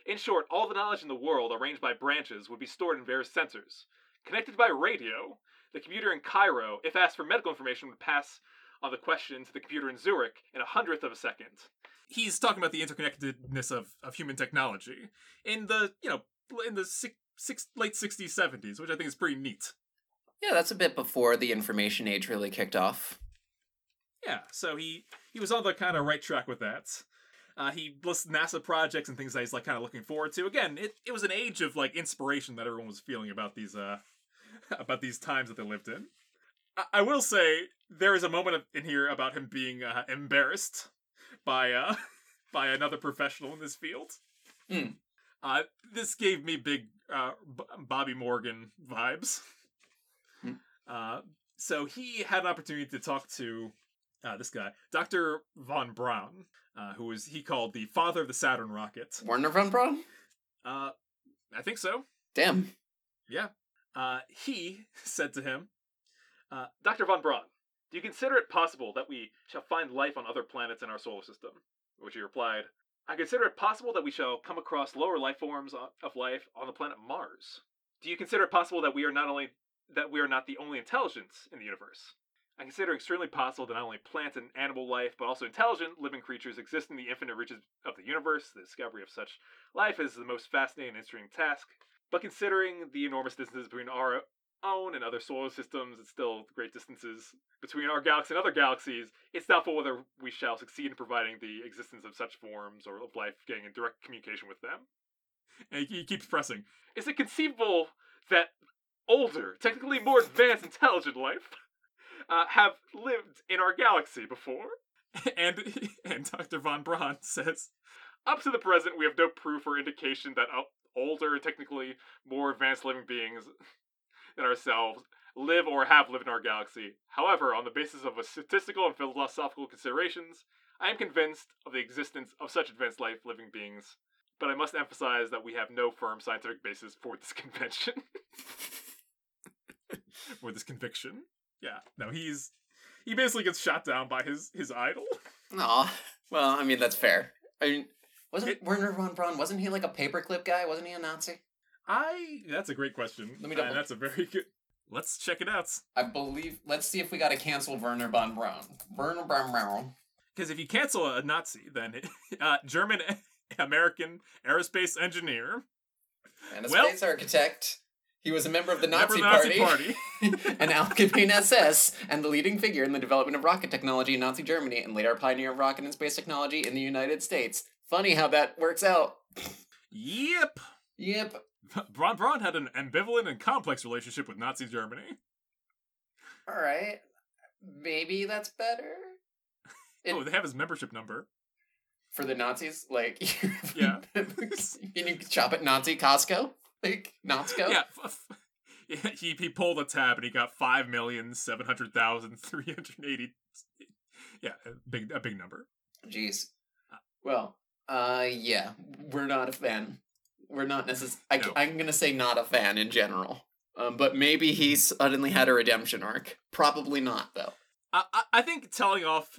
In short, all the knowledge in the world, arranged by branches, would be stored in various sensors. Connected by radio, the computer in Cairo, if asked for medical information, would pass on the question to the computer in Zurich in a hundredth of a second." He's talking about the interconnectedness of, of human technology in the, you know, in the six, six, late sixties, seventies, which I think is pretty neat. Yeah, that's a bit before the information age really kicked off. Yeah, so he, he was on the kind of right track with that. Uh, he lists NASA projects and things that he's like kind of looking forward to. Again, it, it was an age of like inspiration that everyone was feeling about these uh about these times that they lived in. I, I will say there is a moment of, in here about him being uh, embarrassed by uh by another professional in this field. Mm. Uh, this gave me big uh, B- Bobby Morgan vibes. Mm. Uh, so he had an opportunity to talk to uh, this guy, Doctor von Braun. Uh, who was he called the father of the Saturn rocket? Wernher von Braun? Uh, I think so. Damn. Yeah. Uh, he said to him, uh, "Doctor von Braun, do you consider it possible that we shall find life on other planets in our solar system?" Which he replied, "I consider it possible that we shall come across lower life forms of life on the planet Mars. Do you consider it possible that we are not only that we are not the only intelligence in the universe? I consider it extremely possible that not only plant and animal life, but also intelligent living creatures exist in the infinite reaches of the universe. The discovery of such life is the most fascinating and interesting task. But considering the enormous distances between our own and other solar systems, it's still great distances between our galaxy and other galaxies, it's doubtful whether we shall succeed in providing the existence of such forms or of life getting in direct communication with them." And he keeps pressing. "Is it conceivable that older, technically more advanced, intelligent life Uh, have lived in our galaxy before?" And and Doctor von Braun says, "Up to the present, we have no proof or indication that uh, older, technically more advanced living beings than ourselves live or have lived in our galaxy. However, on the basis of a statistical and philosophical considerations, I am convinced of the existence of such advanced life living beings, but I must emphasize that we have no firm scientific basis for this convention." For this conviction. Yeah, no, he's he basically gets shot down by his his idol. Aw, well, I mean that's fair. I mean, wasn't it, Wernher von Braun? Wasn't he like a paperclip guy? Wasn't he a Nazi? I that's a great question. Let me double. Uh, that's a very good. Let's check it out. I believe. Let's see if we got to cancel Wernher von Braun. Wernher von Braun. Because if you cancel a Nazi, then it, uh, German American aerospace engineer and a well, space architect. He was a member of the Nazi, member of the Nazi Party, Party. An Alchemy S S, and the leading figure in the development of rocket technology in Nazi Germany, and later a pioneer of rocket and space technology in the United States. Funny how that works out. Yep. Yep. Von Braun had an ambivalent and complex relationship with Nazi Germany. All right. Maybe that's better. It, oh, they have his membership number. For the Nazis? Like, yeah. Can you shop at Nazi Costco? Like, Nazca? Yeah, f- f- he he pulled a tab and he got five million seven hundred thousand three hundred eighty. Yeah, a big a big number. Jeez. Well, uh, yeah, we're not a fan. We're not necessarily. No. I'm gonna say not a fan in general. Um, but maybe he suddenly had a redemption arc. Probably not, though. I I, I think telling off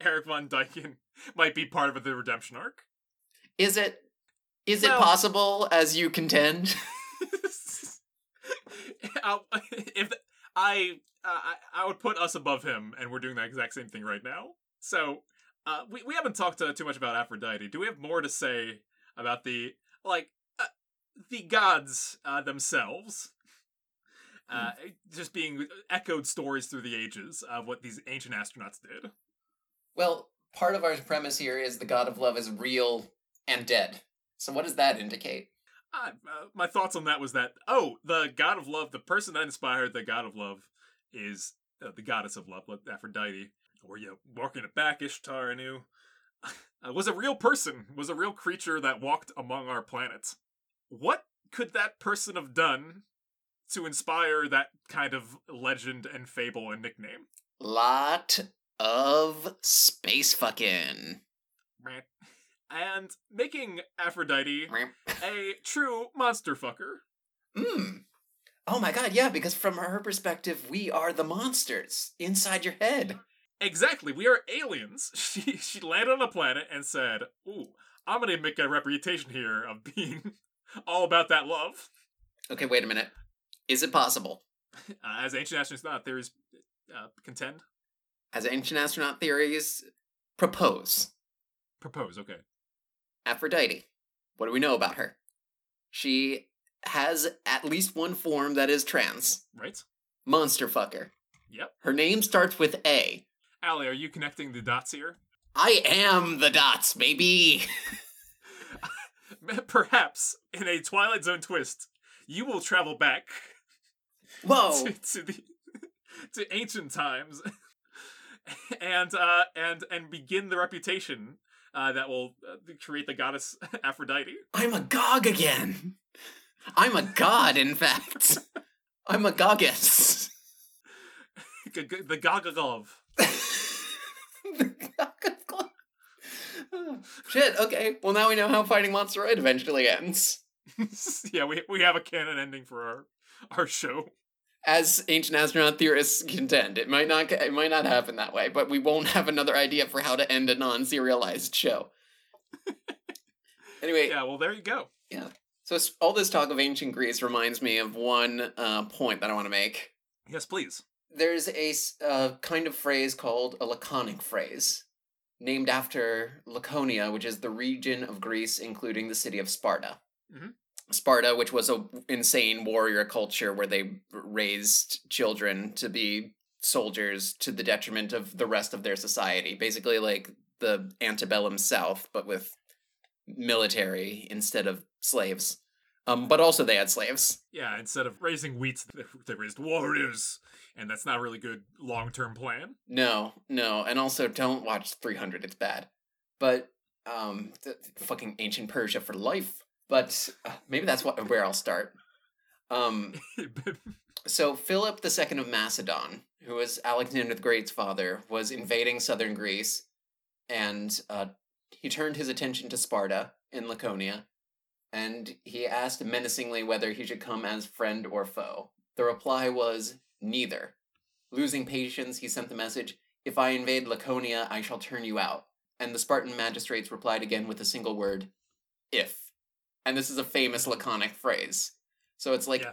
Erich von Däniken might be part of the redemption arc. Is it? Is well, it possible, as you contend? if the, I, uh, I would put us above him, and we're doing that exact same thing right now. So uh, we we haven't talked uh, too much about Aphrodite. Do we have more to say about the like uh, the gods uh, themselves? Uh, mm. Just being echoed stories through the ages of what these ancient astronauts did. Well, part of our premise here is the god of love is real and dead. So what does that indicate? I, uh, my thoughts on that was that, oh, the god of love, the person that inspired the god of love is uh, the goddess of love, Aphrodite, or you walking it back, Ishtar, I knew, uh, was a real person, was a real creature that walked among our planet. What could that person have done to inspire that kind of legend and fable and nickname? Lot of space fucking. Right. And making Aphrodite a true monster fucker. Mm. Oh my god, yeah, because from her perspective, we are the monsters inside your head. Exactly, we are aliens. She she landed on a planet and said, ooh, I'm gonna make a reputation here of being all about that love. Okay, wait a minute. Is it possible? Uh, as ancient astronaut theories uh, contend? As ancient astronaut theories propose. Propose, okay. Aphrodite. What do we know about her? She has at least one form that is trans. Right. Monster fucker. Yep. Her name starts with A. Allie, are you connecting the dots here? I am the dots, baby! Perhaps, in a Twilight Zone twist, you will travel back Whoa. to, to, the, to ancient times and uh, and and begin the reputation uh, that will create the goddess Aphrodite. I'm a gog again. I'm a god, in fact. I'm a goggess. G- g- the gogagov. The gogagov. Oh, shit, okay. Well, now we know how Fighting Monsteroid eventually ends. Yeah, we we have a canon ending for our our show. As ancient astronaut theorists contend, it might not it might not happen that way, but we won't have another idea for how to end a non-serialized show. Anyway, yeah, well, there you go. Yeah. So all this talk of ancient Greece reminds me of one uh, point that I want to make. Yes, please. There's a uh, kind of phrase called a laconic phrase, named after Laconia, which is the region of Greece, including the city of Sparta. Mm-hmm. Sparta, which was a insane warrior culture where they raised children to be soldiers to the detriment of the rest of their society. Basically like the antebellum South, but with military instead of slaves. Um, but also they had slaves. Yeah, instead of raising wheat, they raised warriors. And that's not a really good long-term plan. No, no. And also don't watch three hundred. It's bad. But um, the fucking ancient Persia for life. But uh, maybe that's what, where I'll start. Um, so Philip the Second of Macedon, who was Alexander the Great's father, was invading southern Greece, and uh, he turned his attention to Sparta in Laconia, and he asked menacingly whether he should come as friend or foe. The reply was, neither. Losing patience, he sent the message, if I invade Laconia, I shall turn you out. And the Spartan magistrates replied again with a single word, if. And this is a famous laconic phrase. So it's like, yeah.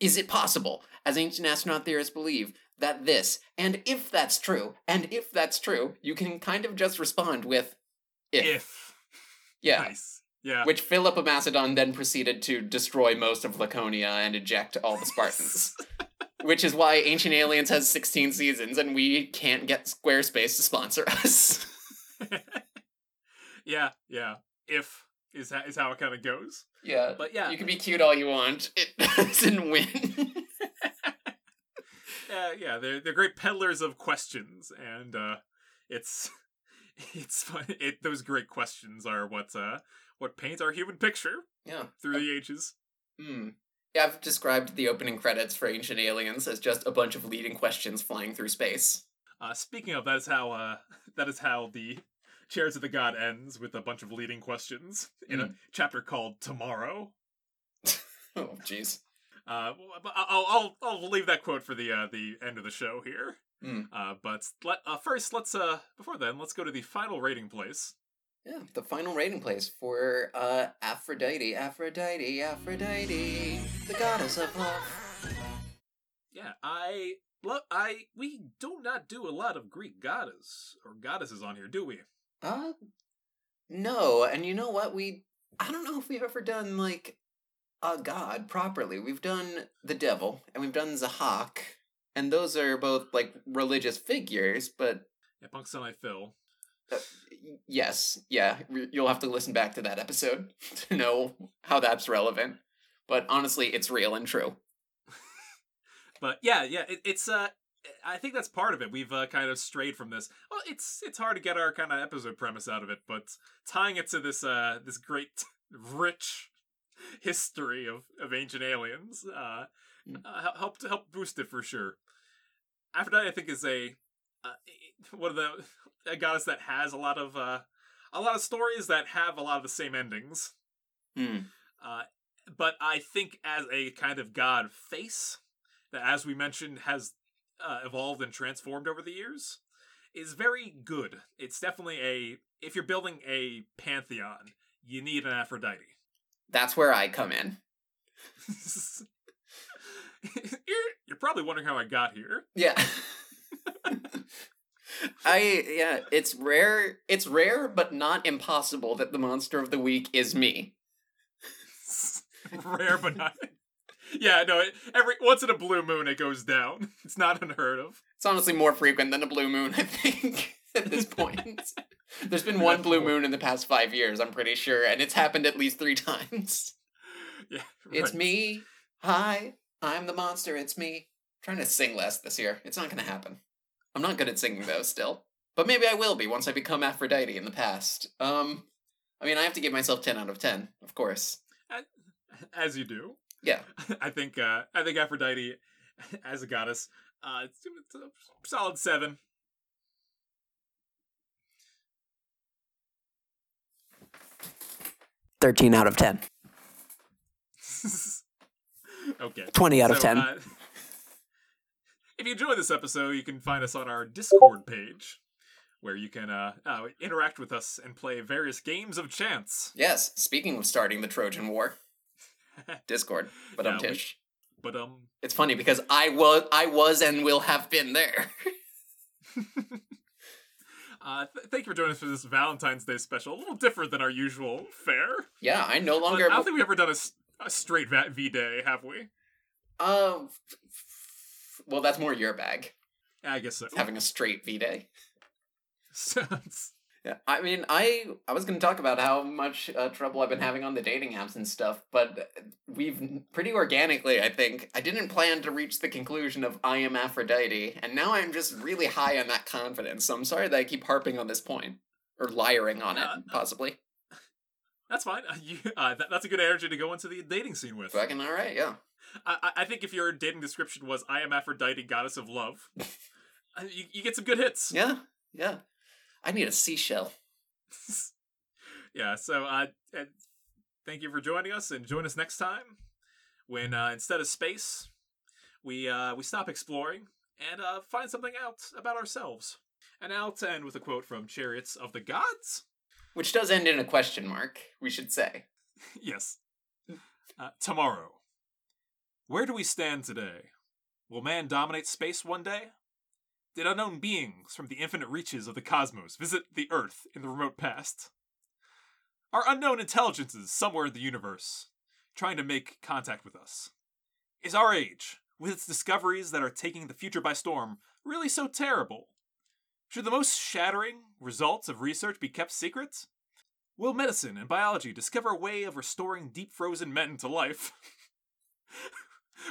Is it possible, as ancient astronaut theorists believe, that this, and if that's true, and if that's true, you can kind of just respond with, if. If. Yeah. Nice. Yeah. Which Philip of Macedon then proceeded to destroy most of Laconia and eject all the Spartans. Which is why Ancient Aliens has sixteen seasons and we can't get Squarespace to sponsor us. Yeah, yeah. If. Is how, is how it kind of goes. Yeah. But yeah. You can be cute all you want. It doesn't win. uh, yeah, they're they're great peddlers of questions, and uh, it's it's fun. It, those great questions are what uh, what paints our human picture. Yeah. Through uh, the ages. Hmm. Yeah, I've described the opening credits for Ancient Aliens as just a bunch of leading questions flying through space. Uh, speaking of, that is how uh, that is how the Chariots of the God ends with a bunch of leading questions in mm. a chapter called Tomorrow. Oh, jeez. Uh, I'll, I'll I'll leave that quote for the uh, the end of the show here. Mm. Uh, but let, uh, first, let's uh before then, let's go to the final rating place. Yeah, the final rating place for uh, Aphrodite, Aphrodite, Aphrodite, the goddess of love. Yeah, I love. I we do not do a lot of Greek goddess or goddesses on here, do we? Uh, no, and you know what, we, I don't know if we've ever done, like, a god properly. We've done the devil, and we've done Zahak, and those are both, like, religious figures, but... Yeah, Punxsutawney Phil. Uh, yes, yeah, you'll have to listen back to that episode to know how that's relevant. But honestly, it's real and true. But yeah, yeah, it, it's. Uh, I think that's part of it. We've uh, kind of strayed from this. Well, it's it's hard to get our kind of episode premise out of it, but tying it to this uh this great rich history of, of ancient aliens uh, mm. uh helped help boost it for sure. Aphrodite, I think, is a uh, one of the a goddess that has a lot of uh a lot of stories that have a lot of the same endings. Mm. Uh, but I think as a kind of god face that, as we mentioned, has Uh, evolved and transformed over the years, is very good. It's definitely a, if you're building a pantheon, you need an Aphrodite. That's where I come in. you're, you're probably wondering how I got here. Yeah. I, yeah, it's rare, it's rare, but not impossible that the monster of the week is me. Rare, but not... Yeah, no, it, every once in a blue moon it goes down. It's not unheard of. It's honestly more frequent than a blue moon, I think, at this point. There's been one blue moon in the past five years, I'm pretty sure, and it's happened at least three times. Yeah, right. It's me. Hi, I'm the monster. It's me. I'm trying to sing less this year. It's not going to happen. I'm not good at singing, though, still. But maybe I will be once I become Aphrodite in the past. Um, I mean, I have to give myself ten out of ten, of course. As you do. Yeah, I think uh, I think Aphrodite, as a goddess, uh, it's, it's a solid seven. Thirteen out of ten. Okay. Twenty out so, of ten. Uh, if you enjoyed this episode, you can find us on our Discord page, where you can uh, uh, interact with us and play various games of chance. Yes. Speaking of starting the Trojan War. Discord, but yeah, um, Tish. We, but um, it's funny because I was, I was, and will have been there. uh, th- thank you for joining us for this Valentine's Day special. A little different than our usual fare. Yeah, I no longer. But I don't think we've ever done a, a straight V Day, have we? Um, uh, well, that's more your bag. I guess so. Having a straight V Day. Sounds. Yeah, I mean, I, I was going to talk about how much uh, trouble I've been having on the dating apps and stuff, but we've pretty organically, I think, I didn't plan to reach the conclusion of I am Aphrodite, and now I'm just really high on that confidence, so I'm sorry that I keep harping on this point, or lying on it, uh, possibly. That's fine. Uh, you, uh, that, that's a good energy to go into the dating scene with. Fucking all right, yeah. I, I think if your dating description was I am Aphrodite, goddess of love, you, you get some good hits. Yeah, yeah. I need a seashell. Yeah, so uh, thank you for joining us, and join us next time when uh, instead of space, we uh, we stop exploring and uh, find something out about ourselves. And now to end with a quote from Chariots of the Gods. Which does end in a question mark, we should say. Yes. Uh, tomorrow. Where do we stand today? Will man dominate space one day? Did unknown beings from the infinite reaches of the cosmos visit the Earth in the remote past? Are unknown intelligences somewhere in the universe, trying to make contact with us? Is our age, with its discoveries that are taking the future by storm, really so terrible? Should the most shattering results of research be kept secret? Will medicine and biology discover a way of restoring deep-frozen men to life?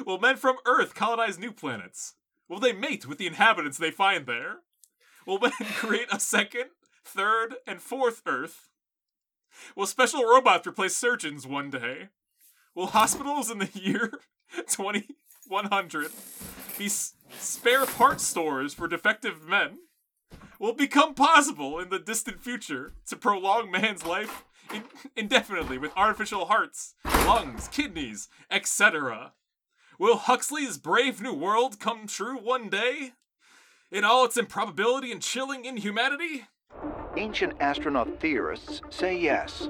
Will men from Earth colonize new planets? Will they mate with the inhabitants they find there? Will men create a second, third, and fourth Earth? Will special robots replace surgeons one day? Will hospitals in the year twenty-one hundred be s- spare part stores for defective men? Will it become possible in the distant future to prolong man's life in- indefinitely with artificial hearts, lungs, kidneys, et cetera? Will Huxley's Brave New World come true one day? In all its improbability and chilling inhumanity? Ancient astronaut theorists say yes.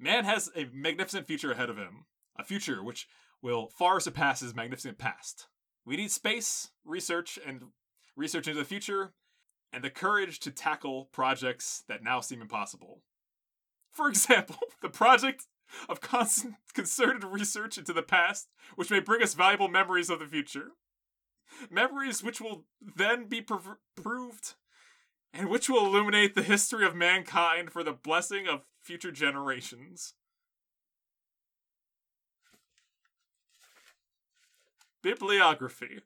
Man has a magnificent future ahead of him. A future which will far surpass his magnificent past. We need space, research, and research into the future, and the courage to tackle projects that now seem impossible. For example, the project of constant concerted research into the past, which may bring us valuable memories of the future. Memories which will then be prov- proved and which will illuminate the history of mankind for the blessing of future generations. Bibliography.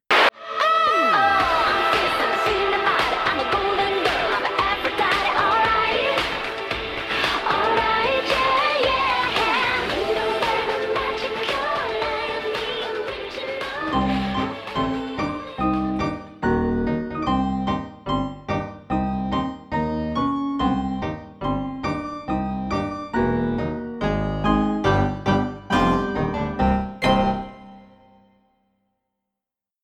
Oh.